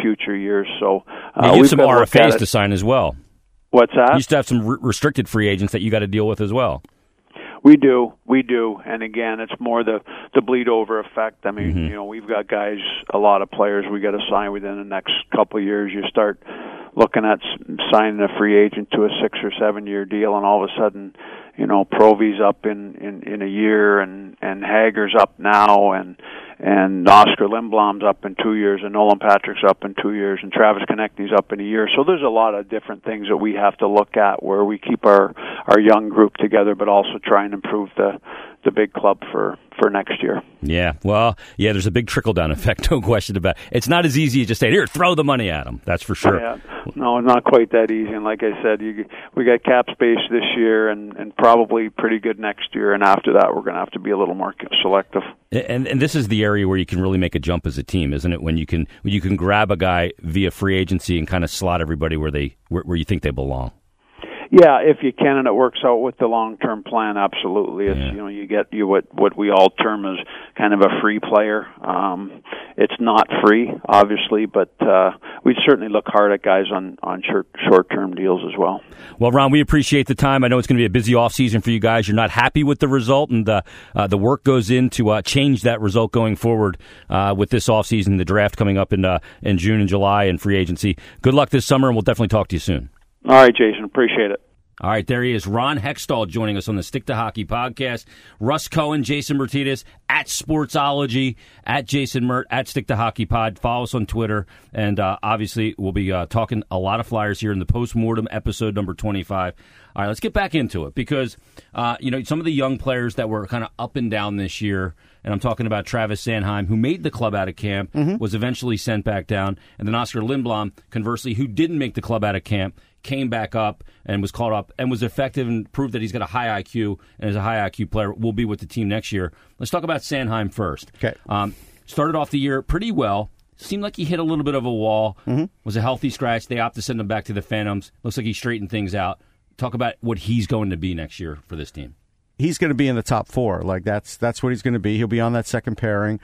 future years. So you need some RFAs to sign as well. What's that? You used to have some restricted free agents that you got to deal with as well. We do, and again, it's more the bleed-over effect. I mean, You know, we've got guys, a lot of players we got to sign within the next couple of years. You start looking at signing a free agent to a 6 or 7 year deal, and all of a sudden, you know, Provy's up in a year, and Hager's up now, and Oscar Lindblom's up in 2 years, and Nolan Patrick's up in 2 years, and Travis Konechny's up in a year. So there's a lot of different things that we have to look at where we keep our young group together, but also try and improve the big club for next year. Yeah, well, yeah, there's a big trickle-down effect, no question about it. It's not as easy as just saying, here, throw the money at them, that's for sure. Yeah. No, it's not quite that easy, and like I said, we got cap space this year and probably pretty good next year, and after that we're going to have to be a little more selective. And this is the area where you can really make a jump as a team, isn't it? When you can grab a guy via free agency and kind of slot everybody where you think they belong. Yeah, if you can, and it works out with the long-term plan, absolutely. It's, you know, you get what we all term as kind of a free player. It's not free, obviously, but we'd certainly look hard at guys on short-term deals as well. Well, Ron, we appreciate the time. I know it's going to be a busy off-season for you guys. You're not happy with the result, and the work goes in to change that result going forward with this off-season, the draft coming up in June and July, and free agency. Good luck this summer, and we'll definitely talk to you soon. All right, Jason. Appreciate it. All right, there he is, Ron Hextall, joining us on the Stick to Hockey podcast. Russ Cohen, Jason Mertidis, at Sportsology, at Jason Mert, at Stick to Hockey Pod. Follow us on Twitter, and obviously we'll be talking a lot of Flyers here in the postmortem episode number 25. All right, let's get back into it, because you know, some of the young players that were kind of up and down this year, and I'm talking about Travis Sanheim, who made the club out of camp, was eventually sent back down, and then Oscar Lindblom, conversely, who didn't make the club out of camp, came back up and was called up and was effective and proved that he's got a high IQ and is a high IQ player, will be with the team next year. Let's talk about Sanheim first. Okay. Started off the year pretty well. Seemed like he hit a little bit of a wall. Was a healthy scratch. They opted to send him back to the Phantoms. Looks like he straightened things out. Talk about what he's going to be next year for this team. He's going to be in the top four. Like, that's what he's going to be. He'll be on that second pairing.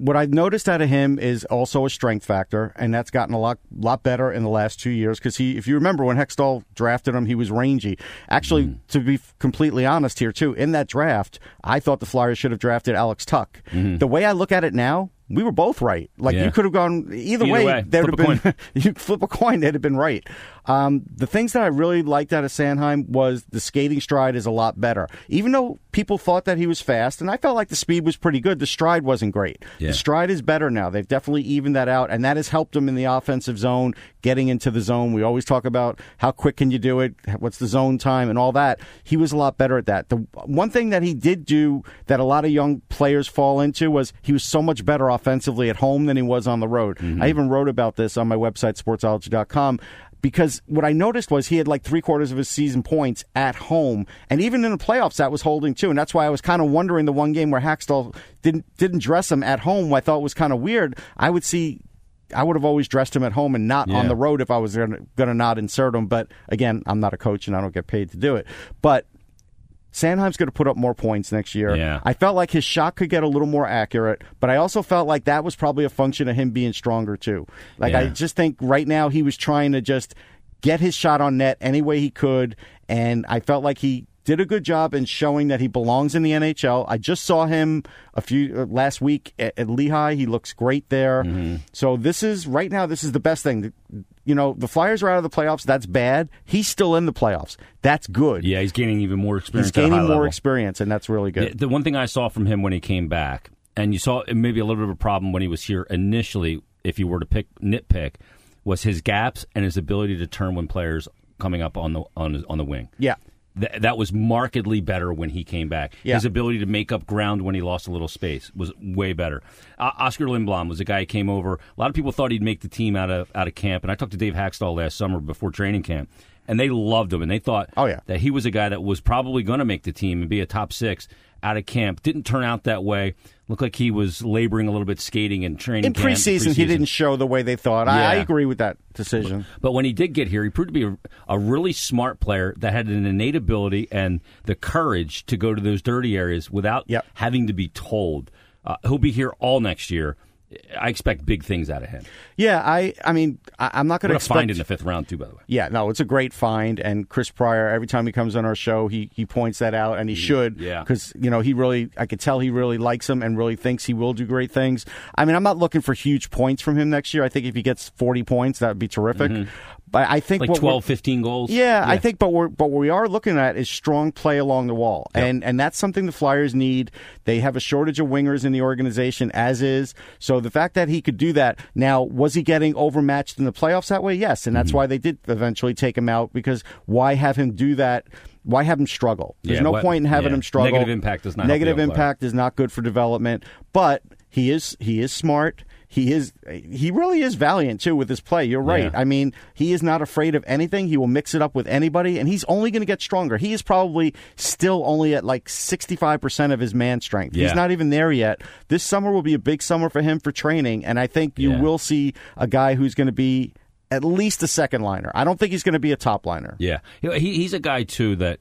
What I've noticed out of him is also a strength factor, and that's gotten a lot better in the last 2 years, because if you remember when Hextall drafted him, he was rangy. Actually, to be completely honest here, too, in that draft, I thought the Flyers should have drafted Alex Tuck. The way I look at it now, we were both right. Like, you could have gone either way. You flip a coin, they'd have been right. The things that I really liked out of Sanheim was the skating stride is a lot better. Even though people thought that he was fast, and I felt like the speed was pretty good, the stride wasn't great. Yeah. The stride is better now. They've definitely evened that out, and that has helped him in the offensive zone, getting into the zone. We always talk about how quick can you do it, what's the zone time, and all that. He was a lot better at that. The one thing that he did do that a lot of young players fall into was he was so much better offensively at home than he was on the road. I even wrote about this on my website, sportsology.com, because what I noticed was he had like 3/4 of his season points at home, and even in the playoffs that was holding too, and that's why I was kind of wondering the one game where Hextall didn't dress him at home, I thought was kind of weird. I would have always dressed him at home and not on the road if I was going to not insert him, but again, I'm not a coach and I don't get paid to do it, but Sanheim's going to put up more points next year. Yeah. I felt like his shot could get a little more accurate, but I also felt like that was probably a function of him being stronger too. I just think right now he was trying to just get his shot on net any way he could, and I felt like he did a good job in showing that he belongs in the NHL. I just saw him last week at Lehigh. He looks great there. Mm-hmm. So right now, this is the best thing. You know, the Flyers are out of the playoffs. That's bad. He's still in the playoffs. That's good. Yeah, he's gaining even more experience. He's gaining more experience, and that's really good. The one thing I saw from him when he came back, and you saw maybe a little bit of a problem when he was here initially, if you were to nitpick, was his gaps and his ability to turn when players coming up on the wing. Yeah. That was markedly better when he came back. Yeah. His ability to make up ground when he lost a little space was way better. Oscar Lindblom was a guy who came over. A lot of people thought he'd make the team out of camp, and I talked to Dave Hextall last summer before training camp, and they loved him, and they thought that he was a guy that was probably going to make the team and be a top six out of camp. Didn't turn out that way. Looked like he was laboring a little bit, skating and training in camp. In preseason, he didn't show the way they thought. Yeah. I agree with that decision. But when he did get here, he proved to be a really smart player that had an innate ability and the courage to go to those dirty areas without having to be told. He'll be here all next year. I expect big things out of him. Yeah, I'm not going to expect... What a find in the fifth round, too, by the way. Yeah, no, it's a great find, and Chris Pryor, every time he comes on our show, he points that out, and he should, because, I could tell he really likes him and really thinks he will do great things. I mean, I'm not looking for huge points from him next year. I think if he gets 40 points, that would be terrific. Mm-hmm. But I think 12, 15 goals. Yeah, I think. But what we are looking at is strong play along the wall, and that's something the Flyers need. They have a shortage of wingers in the organization as is. So the fact that he could do that now, was he getting overmatched in the playoffs that way? Yes, and that's why they did eventually take him out, because why have him do that? Why have him struggle? There's no point in having him struggle. Negative impact does not. Negative impact is not good for development. But he is smart. He really is valiant, too, with his play. You're right. Yeah. I mean, he is not afraid of anything. He will mix it up with anybody, and he's only going to get stronger. He is probably still only at like 65% of his man strength. Yeah. He's not even there yet. This summer will be a big summer for him for training, and I think you will see a guy who's going to be at least a second liner. I don't think he's going to be a top liner. Yeah. He's a guy, too, that...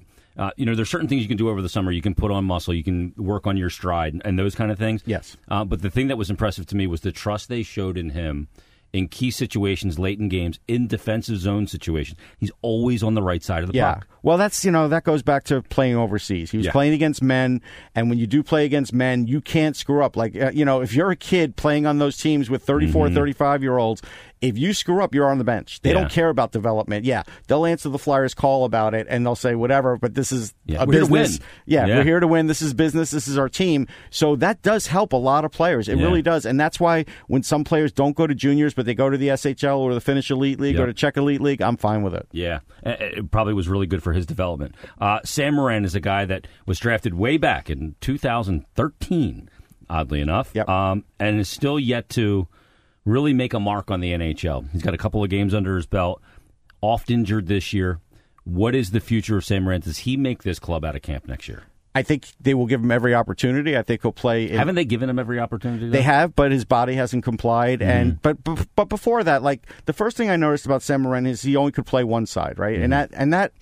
there's certain things you can do over the summer. You can put on muscle. You can work on your stride and those kind of things. Yes. But the thing that was impressive to me was the trust they showed in him in key situations, late in games, in defensive zone situations. He's always on the right side of the puck. Well, that's that goes back to playing overseas. He was playing against men, and when you do play against men, you can't screw up. Like, if you're a kid playing on those teams with 34, 35-year-olds, if you screw up, you're on the bench. They don't care about development. Yeah, they'll answer the Flyers' call about it, and they'll say whatever, but this is a business. We're here to win. This is business. This is our team. So that does help a lot of players. It really does, and that's why when some players don't go to juniors, but they go to the SHL or the Finnish Elite League or the Czech Elite League, I'm fine with it. Yeah, it probably was really good for his development. Sam Morin is a guy that was drafted way back in 2013, oddly enough, and is still yet to really make a mark on the NHL. He's got a couple of games under his belt, oft injured this year. What is the future of Sam Morin? Does he make this club out of camp next year? I think they will give him every opportunity. I think he'll play. Haven't they given him every opportunity, though? They have, but his body hasn't complied. Mm-hmm. And but before that, like, the first thing I noticed about Sam Morin is he only could play one side, right? Mm-hmm. And that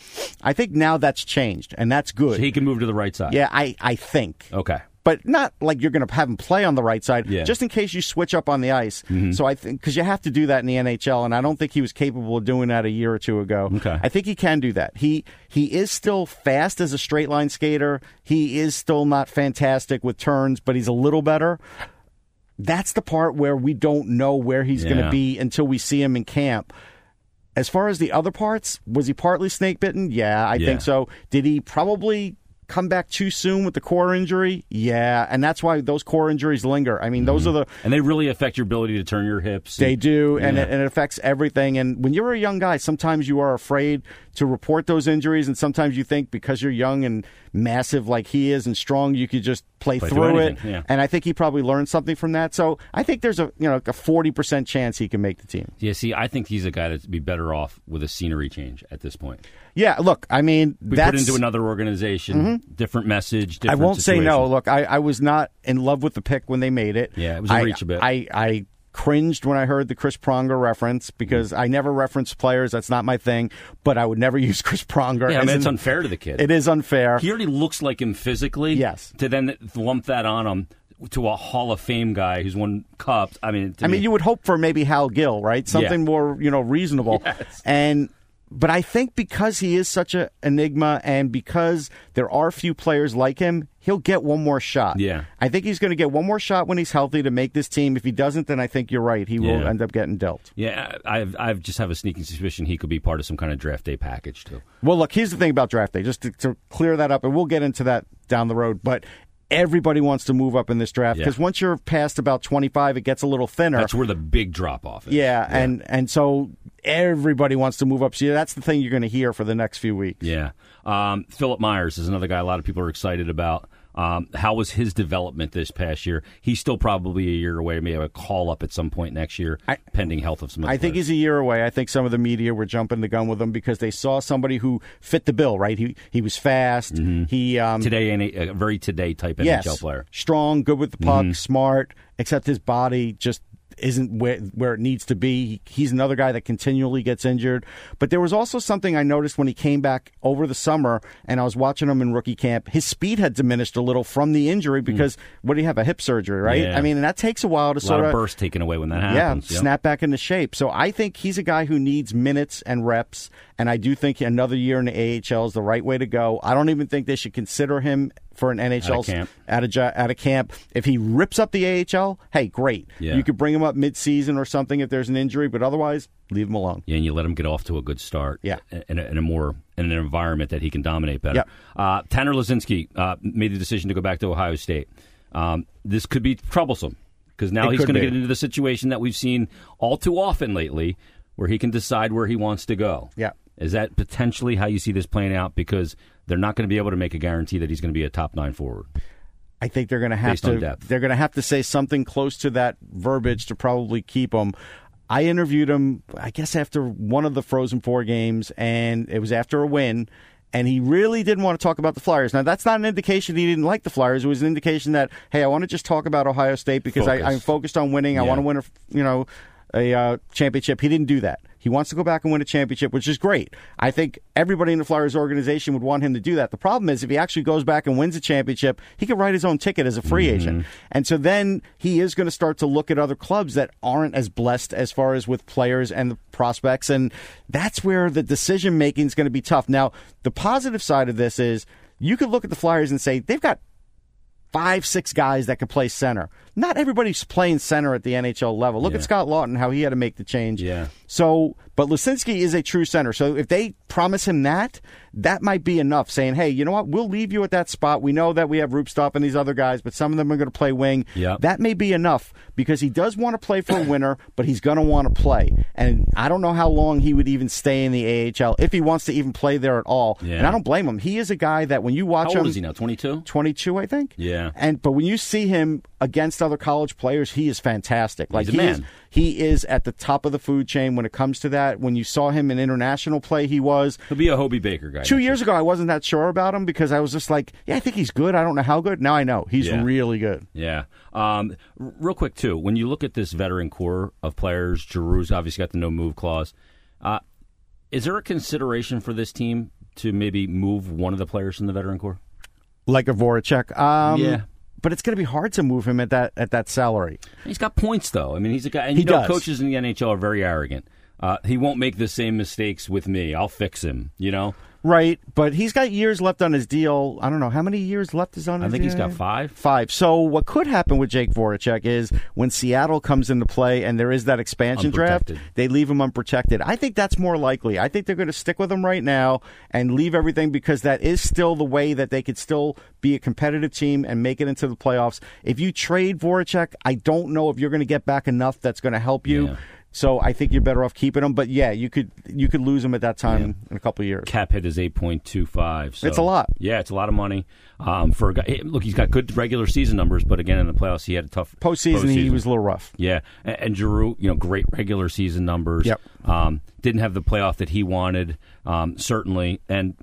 I think now that's changed, and that's good. So he can move to the right side. Yeah, I think. Okay. But not like you're going to have him play on the right side, just in case you switch up on the ice. Mm-hmm. So I think, because you have to do that in the NHL, and I don't think he was capable of doing that a year or two ago. Okay. I think he can do that. He is still fast as a straight line skater. He is still not fantastic with turns, but he's a little better. That's the part where we don't know where he's going to be until we see him in camp. As far as the other parts, was he partly snake bitten? Yeah, I think so. Did he probably come back too soon with the core injury? Yeah, and that's why those core injuries linger. I mean, those are the... And they really affect your ability to turn your hips. They do, and it affects everything. And when you're a young guy, sometimes you are afraid to report those injuries, and sometimes you think because you're young and massive like he is and strong, you could just play through it. Yeah. And I think he probably learned something from that. So I think there's a 40% chance he can make the team. Yeah, see, I think he's a guy that'd be better off with a scenery change at this point. Yeah, look, I mean, put into another organization, different message, different I won't situation. Say no. Look, I was not in love with the pick when they made it. Yeah, it was a reach a bit. I cringed when I heard the Chris Pronger reference, because I never reference players. That's not my thing, but I would never use Chris Pronger. Yeah, I mean, it's unfair to the kid. It is unfair. He already looks like him physically. Yes. To then lump that on him to a Hall of Fame guy who's won cups. I mean, you would hope for maybe Hal Gill, right? Something more, reasonable. Yes. And... But I think because he is such an enigma and because there are few players like him, he'll get one more shot. Yeah. I think he's going to get one more shot when he's healthy to make this team. If he doesn't, then I think you're right. He will end up getting dealt. Yeah, I just have a sneaking suspicion he could be part of some kind of draft day package, too. Well, look, here's the thing about draft day, just to clear that up, and we'll get into that down the road, but everybody wants to move up in this draft because once you're past about 25, it gets a little thinner. That's where the big drop-off is. Yeah. And so everybody wants to move up. So that's the thing you're going to hear for the next few weeks. Yeah. Philip Myers is another guy a lot of people are excited about. How was his development this past year? He's still probably a year away. Maybe a call-up at some point next year, pending health of some of the players. I think he's a year away. I think some of the media were jumping the gun with him because they saw somebody who fit the bill, right? He was fast. Mm-hmm. Today, a very today-type NHL player. Strong, good with the puck, smart, except his body just isn't where it needs to be. He's another guy that continually gets injured. But there was also something I noticed when he came back over the summer, and I was watching him in rookie camp. His speed had diminished a little from the injury because, what do you have, a hip surgery, right? Yeah. I mean, and that takes a while to sort of... A lot of burst taken away when that happens. Yeah, snap back into shape. So I think he's a guy who needs minutes and reps, and I do think another year in the AHL is the right way to go. I don't even think they should consider him for an NHL out of camp. If he rips up the AHL, hey, great. Yeah. You could bring him up mid-season or something if there's an injury, but otherwise, leave him alone. Yeah, and you let him get off to a good start in an environment that he can dominate better. Yep. Tanner Luzinski made the decision to go back to Ohio State. This could be troublesome because now he's going to get into the situation that we've seen all too often lately where he can decide where he wants to go. Yeah. Is that potentially how you see this playing out? Because they're not going to be able to make a guarantee that he's going to be a top 9 forward. I think they're going to have to. They're going to have to say something close to that verbiage to probably keep him. I interviewed him, I guess, after one of the Frozen Four games, and it was after a win. And he really didn't want to talk about the Flyers. Now, that's not an indication he didn't like the Flyers. It was an indication that, hey, I want to just talk about Ohio State because I'm focused on winning. Yeah. I want to win a championship. He didn't do that. He wants to go back and win a championship, which is great. I think everybody in the Flyers organization would want him to do that. The problem is if he actually goes back and wins a championship, he could write his own ticket as a free agent. And so then he is going to start to look at other clubs that aren't as blessed as far as with players and the prospects. And that's where the decision-making is going to be tough. Now, the positive side of this is you could look at the Flyers and say they've got 5-6 guys that could play center. Not everybody's playing center at the NHL level. Look at Scott Lawton, how he had to make the change. Yeah. So, but Luzinski is a true center. So if they promise him that might be enough, saying, hey, you know what, we'll leave you at that spot. We know that we have Rupstop and these other guys, but some of them are going to play wing. Yep. That may be enough because he does want to play for a winner, but he's going to want to play. And I don't know how long he would even stay in the AHL if he wants to even play there at all. Yeah. And I don't blame him. He is a guy that when you watch him. How old is he now, 22? 22, I think. Yeah. But when you see him against other college players, he is fantastic. Like he's a man. He is at the top of the food chain when it comes to that. When you saw him in international play, he was. He'll be a Hobey Baker guy. 2 years ago, I wasn't that sure about him because I was just like, yeah, I think he's good. I don't know how good. Now I know. He's really good. Yeah. Real quick, too, when you look at this veteran core of players, Giroux's obviously got the no-move clause. Is there a consideration for this team to maybe move one of the players from the veteran core? Like a Voracek. But it's going to be hard to move him at that salary. He's got points, though. I mean, he's a guy. And you know, coaches in the NHL are very arrogant. He won't make the same mistakes with me. I'll fix him, you know? Right, but he's got years left on his deal. I don't know. How many years left is on his deal? I think he's got 5. 5. So what could happen with Jake Voracek is when Seattle comes into play and there is that expansion draft, they leave him unprotected. I think that's more likely. I think they're going to stick with him right now and leave everything because that is still the way that they could still be a competitive team and make it into the playoffs. If you trade Voracek, I don't know if you're going to get back enough that's going to help you. Yeah. So I think you're better off keeping him. But, yeah, you could lose him at that time in a couple of years. Cap hit is 8.25. So, it's a lot. Yeah, it's a lot of money. For a guy. Look, he's got good regular season numbers, but, again, in the playoffs, he had a tough postseason. He was a little rough. Yeah, and Giroux, great regular season numbers. Yep. Didn't have the playoff that he wanted, certainly. And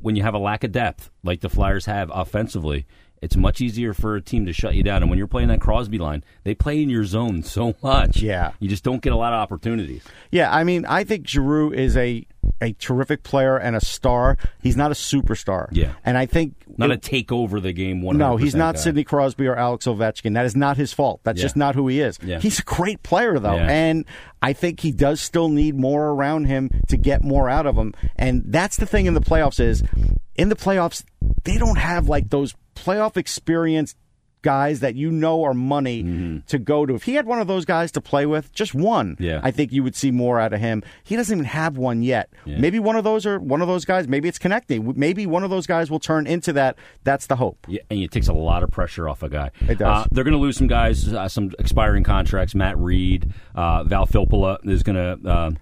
when you have a lack of depth, like the Flyers have offensively, it's much easier for a team to shut you down. And when you're playing that Crosby line, they play in your zone so much. Yeah. You just don't get a lot of opportunities. Yeah, I mean, I think Giroux is a a terrific player and a star. He's not a superstar. Yeah. And I think... Not a take over the game 100%. No, he's not Sidney Crosby or Alex Ovechkin. That is not his fault. That's just not who he is. Yeah. He's a great player, though. Yeah. And I think he does still need more around him to get more out of him. And that's the thing in the playoffs is, in the playoffs, they don't have like those playoff experience guys that you know are money to go to. If he had one of those guys to play with, just one, I think you would see more out of him. He doesn't even have one yet. Yeah. Maybe one of those or one of those guys, maybe it's connecting. Maybe one of those guys will turn into that. That's the hope. Yeah, and it takes a lot of pressure off a guy. It does. They're going to lose some guys, some expiring contracts. Matt Reed, Val Filppula is going to,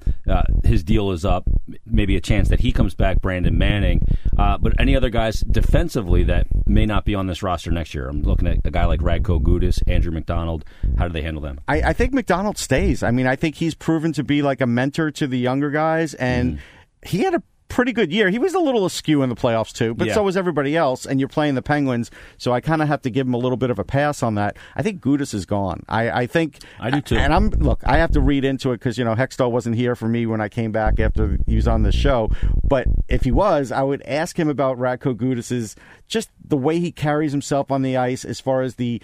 his deal is up. Maybe a chance that he comes back, Brandon Manning. But any other guys defensively that may not be on this roster next year? I'm looking at a guy like Radko Gudas, Andrew McDonald. How do they handle them? I think McDonald stays. I mean, I think he's proven to be like a mentor to the younger guys, and he had a pretty good year. He was a little askew in the playoffs, too, but so was everybody else, and you're playing the Penguins, so I kind of have to give him a little bit of a pass on that. I think Gudas is gone. I think... I do, too. And I have to read into it because, you know, Hextall wasn't here for me when I came back after he was on the show, but if he was, I would ask him about Radko Gudas's, just the way he carries himself on the ice as far as the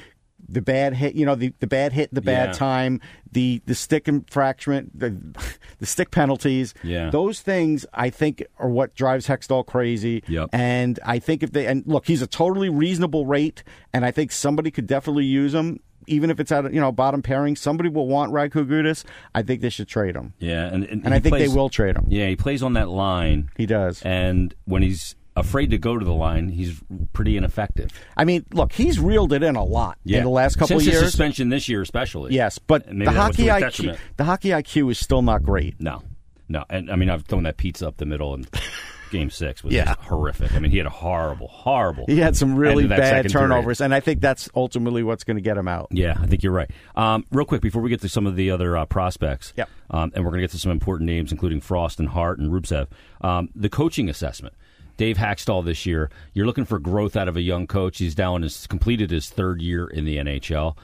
bad hit, you know, the bad hit, the bad time, the stick infractment, the stick penalties. Yeah. Those things, I think, are what drives Hextall crazy. Yep. And I think if they, and look, he's a totally reasonable rate, and I think somebody could definitely use him. Even if it's at, you know, bottom pairing, somebody will want Radko Gudas. I think they should trade him. Yeah. And I think they will trade him. Yeah, he plays on that line. He does. And when he's afraid to go to the line, he's pretty ineffective. I mean, look, he's reeled it in a lot in the last couple of years. Since his suspension this year especially. Yes, but the hockey IQ is still not great. No. And I mean, I've thrown that pizza up the middle and... Game 6 was just horrific. I mean, he had a horrible. He had some really bad turnovers, and I think that's ultimately what's going to get him out. Yeah, I think you're right. Real quick, before we get to some of the other prospects, and we're going to get to some important names, including Frost and Hart and Rubsev, the coaching assessment. Dave Hextall this year, you're looking for growth out of a young coach. He's now completed his third year in the NHL.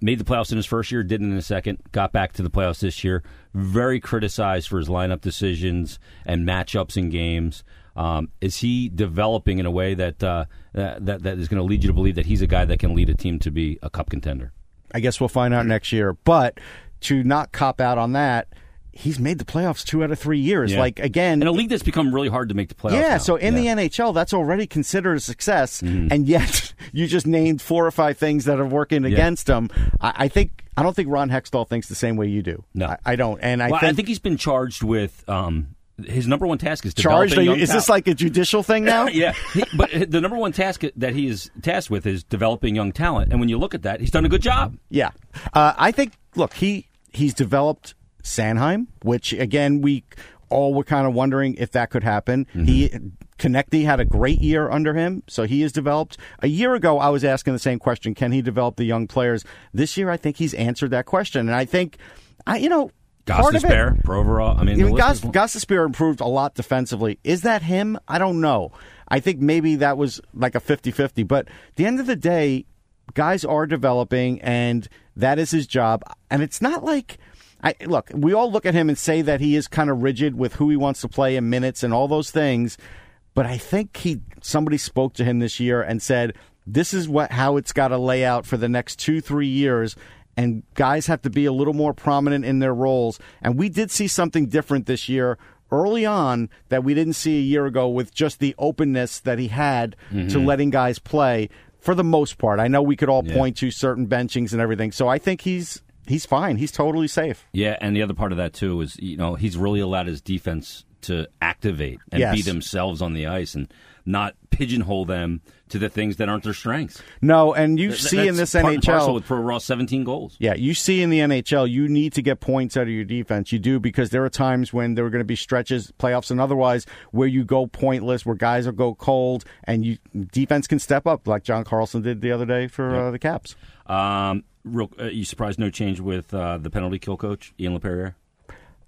Made the playoffs in his first year, didn't in his second, got back to the playoffs this year. Very criticized for his lineup decisions and matchups in games. Is he developing in a way that is going to lead you to believe that he's a guy that can lead a team to be a cup contender? I guess we'll find out next year. But to not cop out on that, he's made the playoffs 2 out of 3 years. Yeah. Like, again... In a league that's become really hard to make the playoffs. Yeah, now. So in the NHL, that's already considered a success, and yet you just named 4 or 5 things that are working against him. I don't think Ron Hextall thinks the same way you do. No. I don't. And I think he's been charged with... his number one task is developing young talent. Is this like a judicial thing now? Yeah. But the number one task that he is tasked with is developing young talent. And when you look at that, he's done a good job. Yeah. I think, look, he's developed... Sanheim, which again we all were kind of wondering if that could happen. Konechny had a great year under him, so he has developed. A year ago, I was asking the same question: can he develop the young players? This year, I think he's answered that question, and I think, Gostisbehere, Provorov. I mean, Gostisbehere improved a lot defensively. Is that him? I don't know. I think maybe that was like a 50-50. But at the end of the day, guys are developing, and that is his job. And it's not like. Look, we all look at him and say that he is kind of rigid with who he wants to play in minutes and all those things, but I think somebody spoke to him this year and said, this is how it's got to lay out for the next 2-3 years, and guys have to be a little more prominent in their roles. And we did see something different this year early on that we didn't see a year ago with just the openness that he had to letting guys play for the most part. I know we could all point to certain benchings and everything, so I think he's fine. He's totally safe. Yeah, and the other part of that, too, is, you know, he's really allowed his defense to activate and be themselves on the ice and not pigeonhole them to the things that aren't their strengths. No, and you see in this NHL... That's part and parcel with Provorov, 17 goals. Yeah, you see in the NHL, you need to get points out of your defense. You do, because there are times when there are going to be stretches, playoffs and otherwise, where you go pointless, where guys will go cold, and defense can step up, like John Carlson did the other day for the Caps. You surprised no change with the penalty kill coach, Ian LePerrier?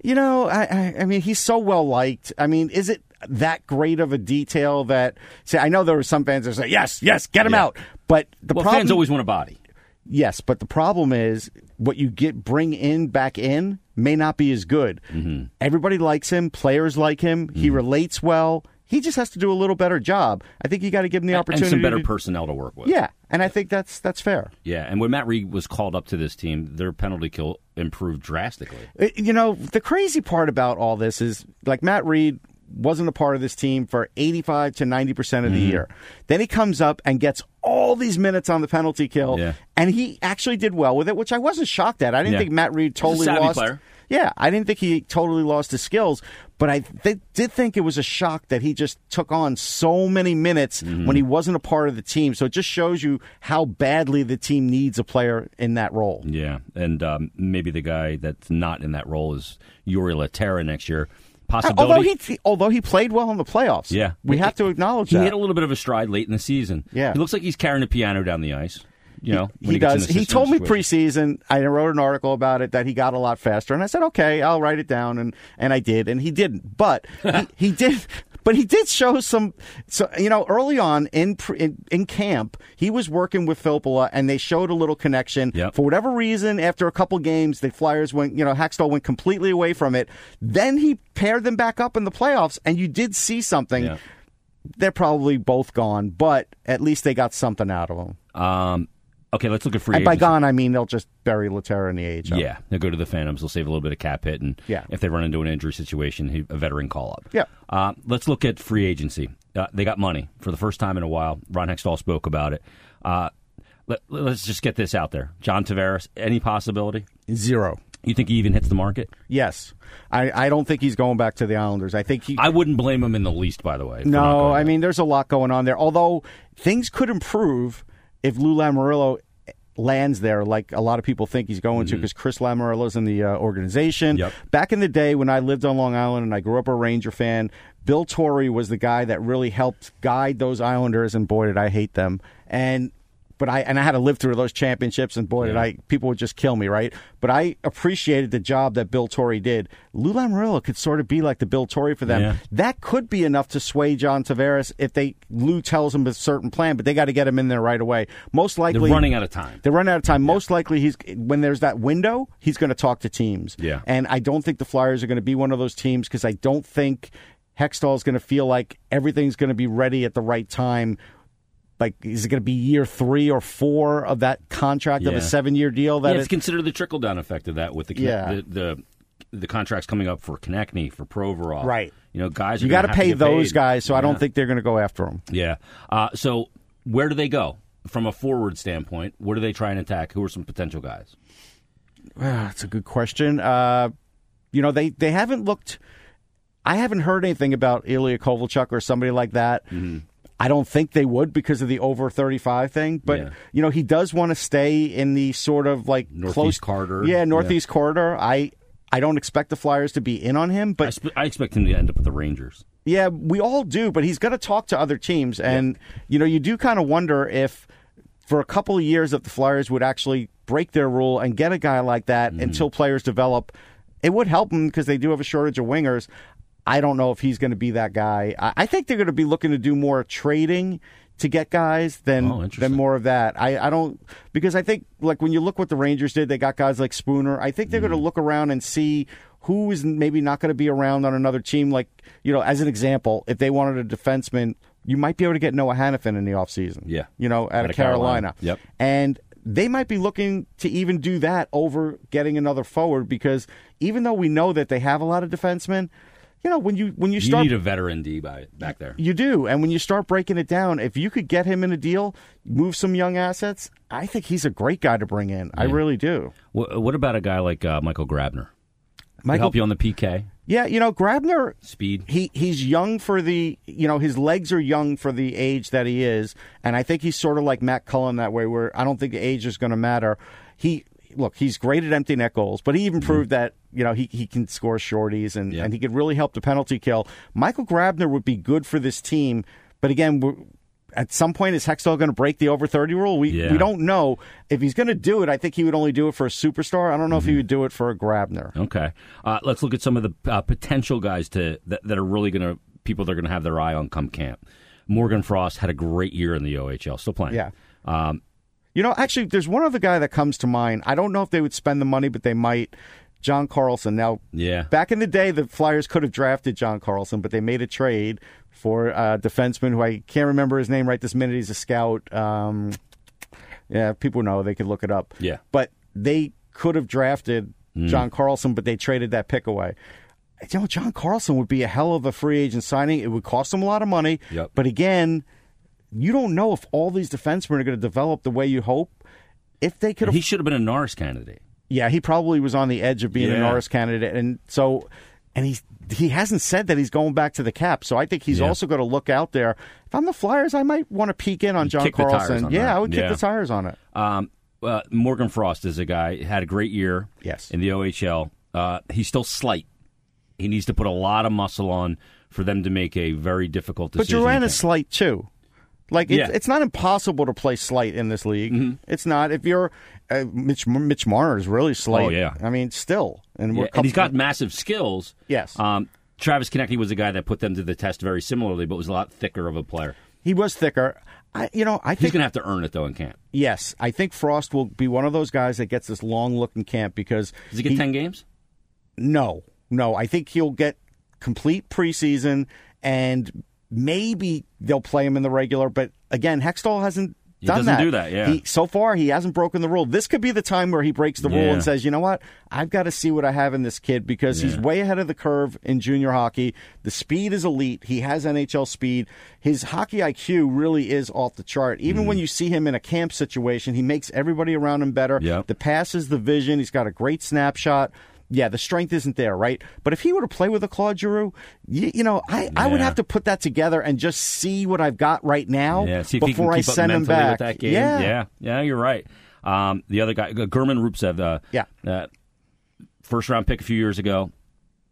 You know, I mean, he's so well-liked. I mean, is it that great of a detail that... See, I know there were some fans that say, yes, get him out. But the problem... fans always want a body. Yes, but the problem is what you bring back in may not be as good. Mm-hmm. Everybody likes him. Players like him. Mm-hmm. He relates well. He just has to do a little better job. I think you got to give him the opportunity. And some better personnel to work with. Yeah, and I think that's fair. Yeah, and when Matt Reid was called up to this team, their penalty kill improved drastically. You know, the crazy part about all this is, like, Matt Reid wasn't a part of this team for 85 to 90% of the year. Then he comes up and gets all these minutes on the penalty kill, and he actually did well with it, which I wasn't shocked at. I didn't think Matt Reid totally lost. Player. Yeah, I didn't think he totally lost his skills, but I did think it was a shock that he just took on so many minutes when he wasn't a part of the team. So it just shows you how badly the team needs a player in that role. Yeah, and maybe the guy that's not in that role is Yuri Laterra next year. Possibility. Although he played well in the playoffs. Yeah. We have to acknowledge that. He hit a little bit of a stride late in the season. Yeah. He looks like he's carrying a piano down the ice. You know, he does. He told me preseason, I wrote an article about it, that he got a lot faster. And I said, okay, I'll write it down. And I did. And he didn't. But he did. But he did show some, so, you know, early on in camp, he was working with Filppula, and they showed a little connection. Yep. For whatever reason, after a couple games, the Flyers went, you know, Hextall went completely away from it. Then he paired them back up in the playoffs, and you did see something. Yep. They're probably both gone, but at least they got something out of them. Okay, let's look at free agency. And by gone, I mean they'll just bury Laterra in the AHL. Yeah, they'll go to the Phantoms. They'll save a little bit of cap hit. And if they run into an injury situation, a veteran call-up. Yeah. Let's look at free agency. They got money for the first time in a while. Ron Hextall spoke about it. Let's just get this out there. John Tavares, any possibility? Zero. You think he even hits the market? Yes. I don't think he's going back to the Islanders. I wouldn't blame him in the least, by the way. No, I mean, there's a lot going on there. Although, things could improve if Lou Lamoriello lands there, like a lot of people think he's going to, because Chris Lamoriello's in the organization. Yep. Back in the day when I lived on Long Island and I grew up a Ranger fan, Bill Torrey was the guy that really helped guide those Islanders, and boy, did I hate them. But I had to live through those championships, and boy, people would just kill me, right? But I appreciated the job that Bill Torrey did. Lou Lamoriello could sort of be like the Bill Torrey for them. Yeah. That could be enough to sway John Tavares if Lou tells him a certain plan, but they got to get him in there right away. Most likely they're running out of time. Yeah. Most likely when there's that window, he's going to talk to teams. Yeah. And I don't think the Flyers are going to be one of those teams, because I don't think Hextall's going to feel like everything's going to be ready at the right time. Like, is it going to be year 3 or 4 of that contract of a 7-year deal? That it's considered the trickle-down effect of that with the contracts coming up for Konechny, for Provorov. Right. You know, guys are you got to pay those guys, so I don't think they're going to go after them. Yeah. So where do they go from a forward standpoint? What do they try and attack? Who are some potential guys? That's a good question. You know, they haven't looked. I haven't heard anything about Ilya Kovalchuk or somebody like that. Mm-hmm. I don't think they would because of the over 35 thing, but you know, he does want to stay in the sort of like Northeast corridor. I don't expect the Flyers to be in on him, but I expect him to end up with the Rangers. Yeah, we all do, but he's got to talk to other teams, and you know, you do kind of wonder if for a couple of years that the Flyers would actually break their rule and get a guy like that until players develop. It would help them because they do have a shortage of wingers. I don't know if he's going to be that guy. I think they're going to be looking to do more trading to get guys than more of that. I don't, because I think, like, when you look what the Rangers did, they got guys like Spooner. I think they're going to look around and see who is maybe not going to be around on another team. Like, you know, as an example, if they wanted a defenseman, you might be able to get Noah Hannafin in the offseason. Yeah. You know, out of Carolina. Yep. And they might be looking to even do that over getting another forward, because even though we know that they have a lot of defensemen, you know, when you start, you need a veteran D back there. You do, and when you start breaking it down, if you could get him in a deal, move some young assets, I think he's a great guy to bring in. Yeah. I really do. What about a guy like Michael Grabner? Michael help you on the PK. Yeah, you know, Grabner, speed. He's young for the, you know, his legs are young for the age that he is, and I think he's sort of like Matt Cullen that way, where I don't think the age is going to matter. Look, he's great at empty net goals, but he even proved that, you know, he can score shorties and he could really help the penalty kill. Michael Grabner would be good for this team, but again, at some point, is Hextall going to break the over 30 rule? We don't know. If he's going to do it, I think he would only do it for a superstar. I don't know if he would do it for a Grabner. Okay. Let's look at some of the potential guys that are really going to, people they're going to have their eye on come camp. Morgan Frost had a great year in the OHL, still playing. Yeah. You know, actually, there's one other guy that comes to mind. I don't know if they would spend the money, but they might. John Carlson. Now, back in the day, the Flyers could have drafted John Carlson, but they made a trade for a defenseman who I can't remember his name right this minute. He's a scout. People know. They could look it up. Yeah. But they could have drafted John Carlson, but they traded that pick away. You know, John Carlson would be a hell of a free agent signing. It would cost him a lot of money. Yep. But again, you don't know if all these defensemen are going to develop the way you hope. If they could, he should have been a Norris candidate. Yeah, he probably was on the edge of being a Norris candidate, and so, and he hasn't said that he's going back to the cap. So I think he's also going to look out there. If I'm the Flyers, I might want to peek in on John Carlson. I would kick the tires on it. Morgan Frost is a guy had a great year. Yes. In the OHL, he's still slight. He needs to put a lot of muscle on for them to make a very difficult decision. But Duran is slight too. Like, it's not impossible to play slight in this league. Mm-hmm. It's not. If you're Mitch Marner is really slight. Oh, yeah. I mean, still. And he's got massive skills. Yes. Travis Konecny was a guy that put them to the test very similarly, but was a lot thicker of a player. He was thicker. I think he's going to have to earn it, though, in camp. Yes. I think Frost will be one of those guys that gets this long look in camp because... Does he get 10 games? No. I think he'll get complete preseason and... Maybe they'll play him in the regular, but again, Hextall hasn't done that. He doesn't do that, yeah. So far, he hasn't broken the rule. This could be the time where he breaks the rule and says, you know what, I've got to see what I have in this kid because he's way ahead of the curve in junior hockey. The speed is elite. He has NHL speed. His hockey IQ really is off the chart. Even when you see him in a camp situation, he makes everybody around him better. Yep. The passes, the vision. He's got a great snapshot. Yeah, the strength isn't there, right? But if he were to play with a Claude Giroux, I would have to put that together and just see what I've got right now before I send him back. That game. Yeah, you're right. The other guy, German Rupcev, first-round pick a few years ago.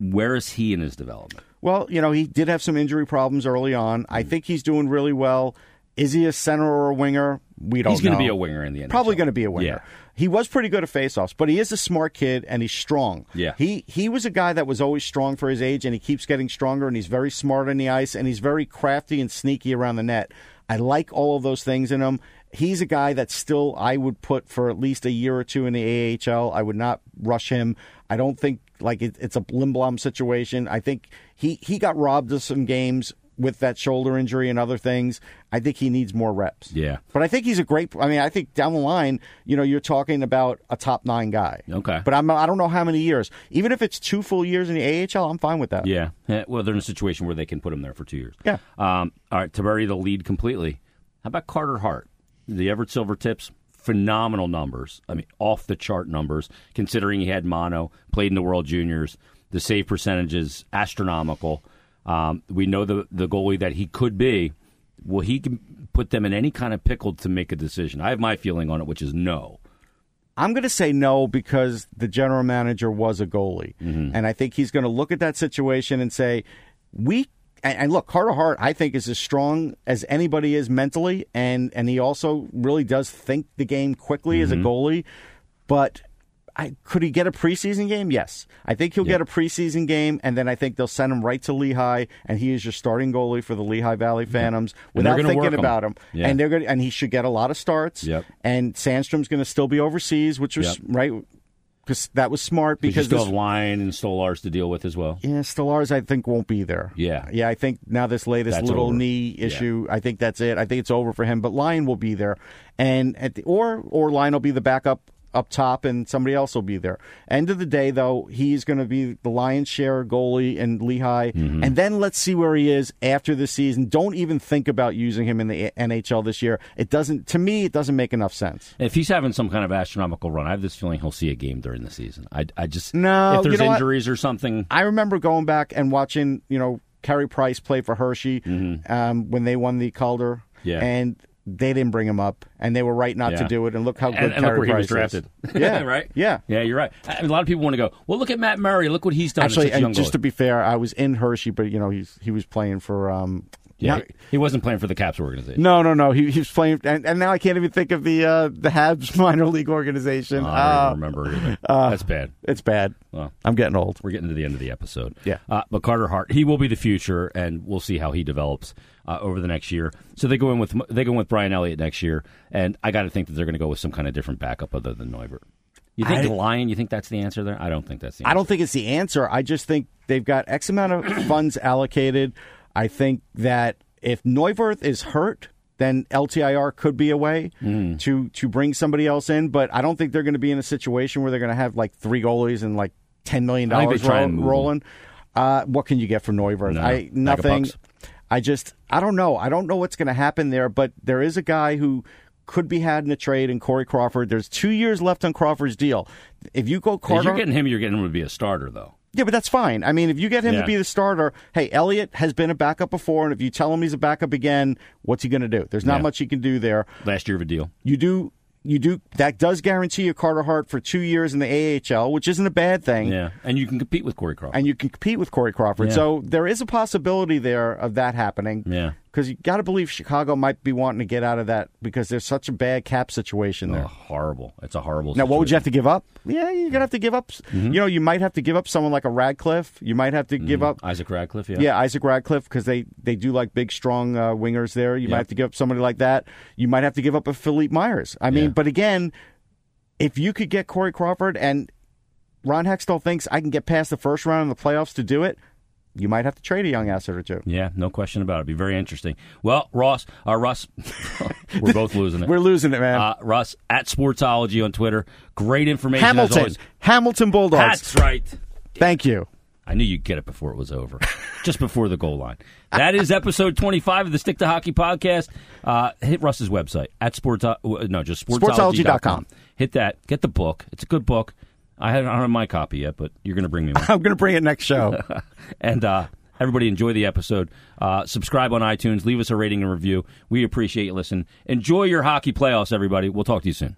Where is he in his development? Well, he did have some injury problems early on. I think he's doing really well. Is he a center or a winger? We don't know. He's going to be a winger in the end. Probably going to be a winger. Yeah. He was pretty good at faceoffs, but he is a smart kid, and he's strong. Yeah. He was a guy that was always strong for his age, and he keeps getting stronger, and he's very smart on the ice, and he's very crafty and sneaky around the net. I like all of those things in him. He's a guy that still I would put for at least a year or two in the AHL. I would not rush him. I don't think it's a Lindblom situation. I think he got robbed of some games with that shoulder injury and other things. I think he needs more reps. Yeah. But I think he's a great... I mean, I think down the line, you're talking about a top 9 guy. Okay. But I don't know how many years. Even if it's 2 full years in the AHL, I'm fine with that. Yeah. Well, they're in a situation where they can put him there for 2 years. Yeah. All right, to bury the lead completely. How about Carter Hart? The Everett Silvertips, phenomenal numbers. I mean, off-the-chart numbers, considering he had mono, played in the World Juniors. The save percentage is astronomical. We know the goalie that he could be. Well, he can put them in any kind of pickle to make a decision. I have my feeling on it, which is no. I'm going to say no because the general manager was a goalie. Mm-hmm. And I think he's going to look at that situation and say, and look, Carter Hart, I think, is as strong as anybody is mentally. And he also really does think the game quickly as a goalie. But... could he get a preseason game? Yes. I think he'll get a preseason game, and then I think they'll send him right to Lehigh, and he is your starting goalie for the Lehigh Valley Phantoms without thinking about him. Yeah. And he should get a lot of starts, and Sandstrom's going to still be overseas, which was right, because that was smart. Because you still have Lyon and Stolarz to deal with as well. Yeah, Stolarz, I think, won't be there. Yeah. Yeah, I think now this latest knee issue, I think that's it. I think it's over for him, but Lyon will be there. Or Lyon will be the backup up top, and somebody else will be there. End of the day, though, he's going to be the lion's share goalie in Lehigh. Mm-hmm. And then let's see where he is after the season. Don't even think about using him in the NHL this year. To me, it doesn't make enough sense. If he's having some kind of astronomical run, I have this feeling he'll see a game during the season. If there's injuries or something. I remember going back and watching, Carey Price play for Hershey when they won the Calder. Yeah. And they didn't bring him up, and they were right not to do it. And look how good Carey Price was drafted. Yeah, right. Yeah, yeah, you're right. A lot of people want to go, well, look at Matt Murray. Look what he's done. Actually, and just to be fair, I was in Hershey, but he was playing for. He wasn't playing for the Caps organization. No. He was playing, and now I can't even think of the Habs minor league organization. Oh, I don't remember either. That's bad. It's bad. Well, I'm getting old. We're getting to the end of the episode. Yeah. But Carter Hart, he will be the future, and we'll see how he develops over the next year. So they go in with Brian Elliott next year, and I got to think that they're going to go with some kind of different backup other than Neuvirth. You think Lion, you think that's the answer there? I don't think that's the answer. I don't think it's the answer. I just think they've got X amount of funds allocated. I think that if Neuvirth is hurt, then LTIR could be a way to bring somebody else in. But I don't think they're going to be in a situation where they're going to have like three goalies and like $10 million rolling. What can you get from Neuvirth? Nothing. I don't know. I don't know what's going to happen there, but there is a guy who could be had in a trade in Corey Crawford. There's 2 years left on Crawford's deal. If you go Carter... If you're getting him to be a starter, though. Yeah, but that's fine. I mean, if you get him to be the starter, hey, Elliott has been a backup before, and if you tell him he's a backup again, what's he going to do? There's not much he can do there. Last year of a deal. You do. That does guarantee you Carter Hart for 2 years in the AHL, which isn't a bad thing. Yeah, and you can compete with Corey Crawford. Yeah. So there is a possibility there of that happening. Yeah. Because you got to believe Chicago might be wanting to get out of that because there's such a bad cap situation there. Oh, horrible. It's a horrible situation. Now, what would you have to give up? Yeah, you're going to have to give up. Mm-hmm. You know, you might have to give up someone like a Radcliffe. You might have to give up. Isaac Radcliffe, yeah. Yeah, Isaac Radcliffe, because they do like big, strong wingers there. You might have to give up somebody like that. You might have to give up a Philippe Myers. I mean, but again, if you could get Corey Crawford and Ron Hextall thinks I can get past the first round of the playoffs to do it, you might have to trade a young asset or two. Yeah, no question about it. It'd be very interesting. Well, Russ, we're both losing it. We're losing it, man. Russ, at Sportsology on Twitter. Great information. Hamilton Bulldogs. That's right. Thank you. I knew you'd get it before it was over, just before the goal line. That is episode 25 of the Stick to Hockey podcast. Hit Russ's website, sportsology.com. Hit that. Get the book. It's a good book. I don't have my copy yet, but you're going to bring me one. I'm going to bring it next show. And everybody enjoy the episode. Subscribe on iTunes. Leave us a rating and review. We appreciate you listening. Enjoy your hockey playoffs, everybody. We'll talk to you soon.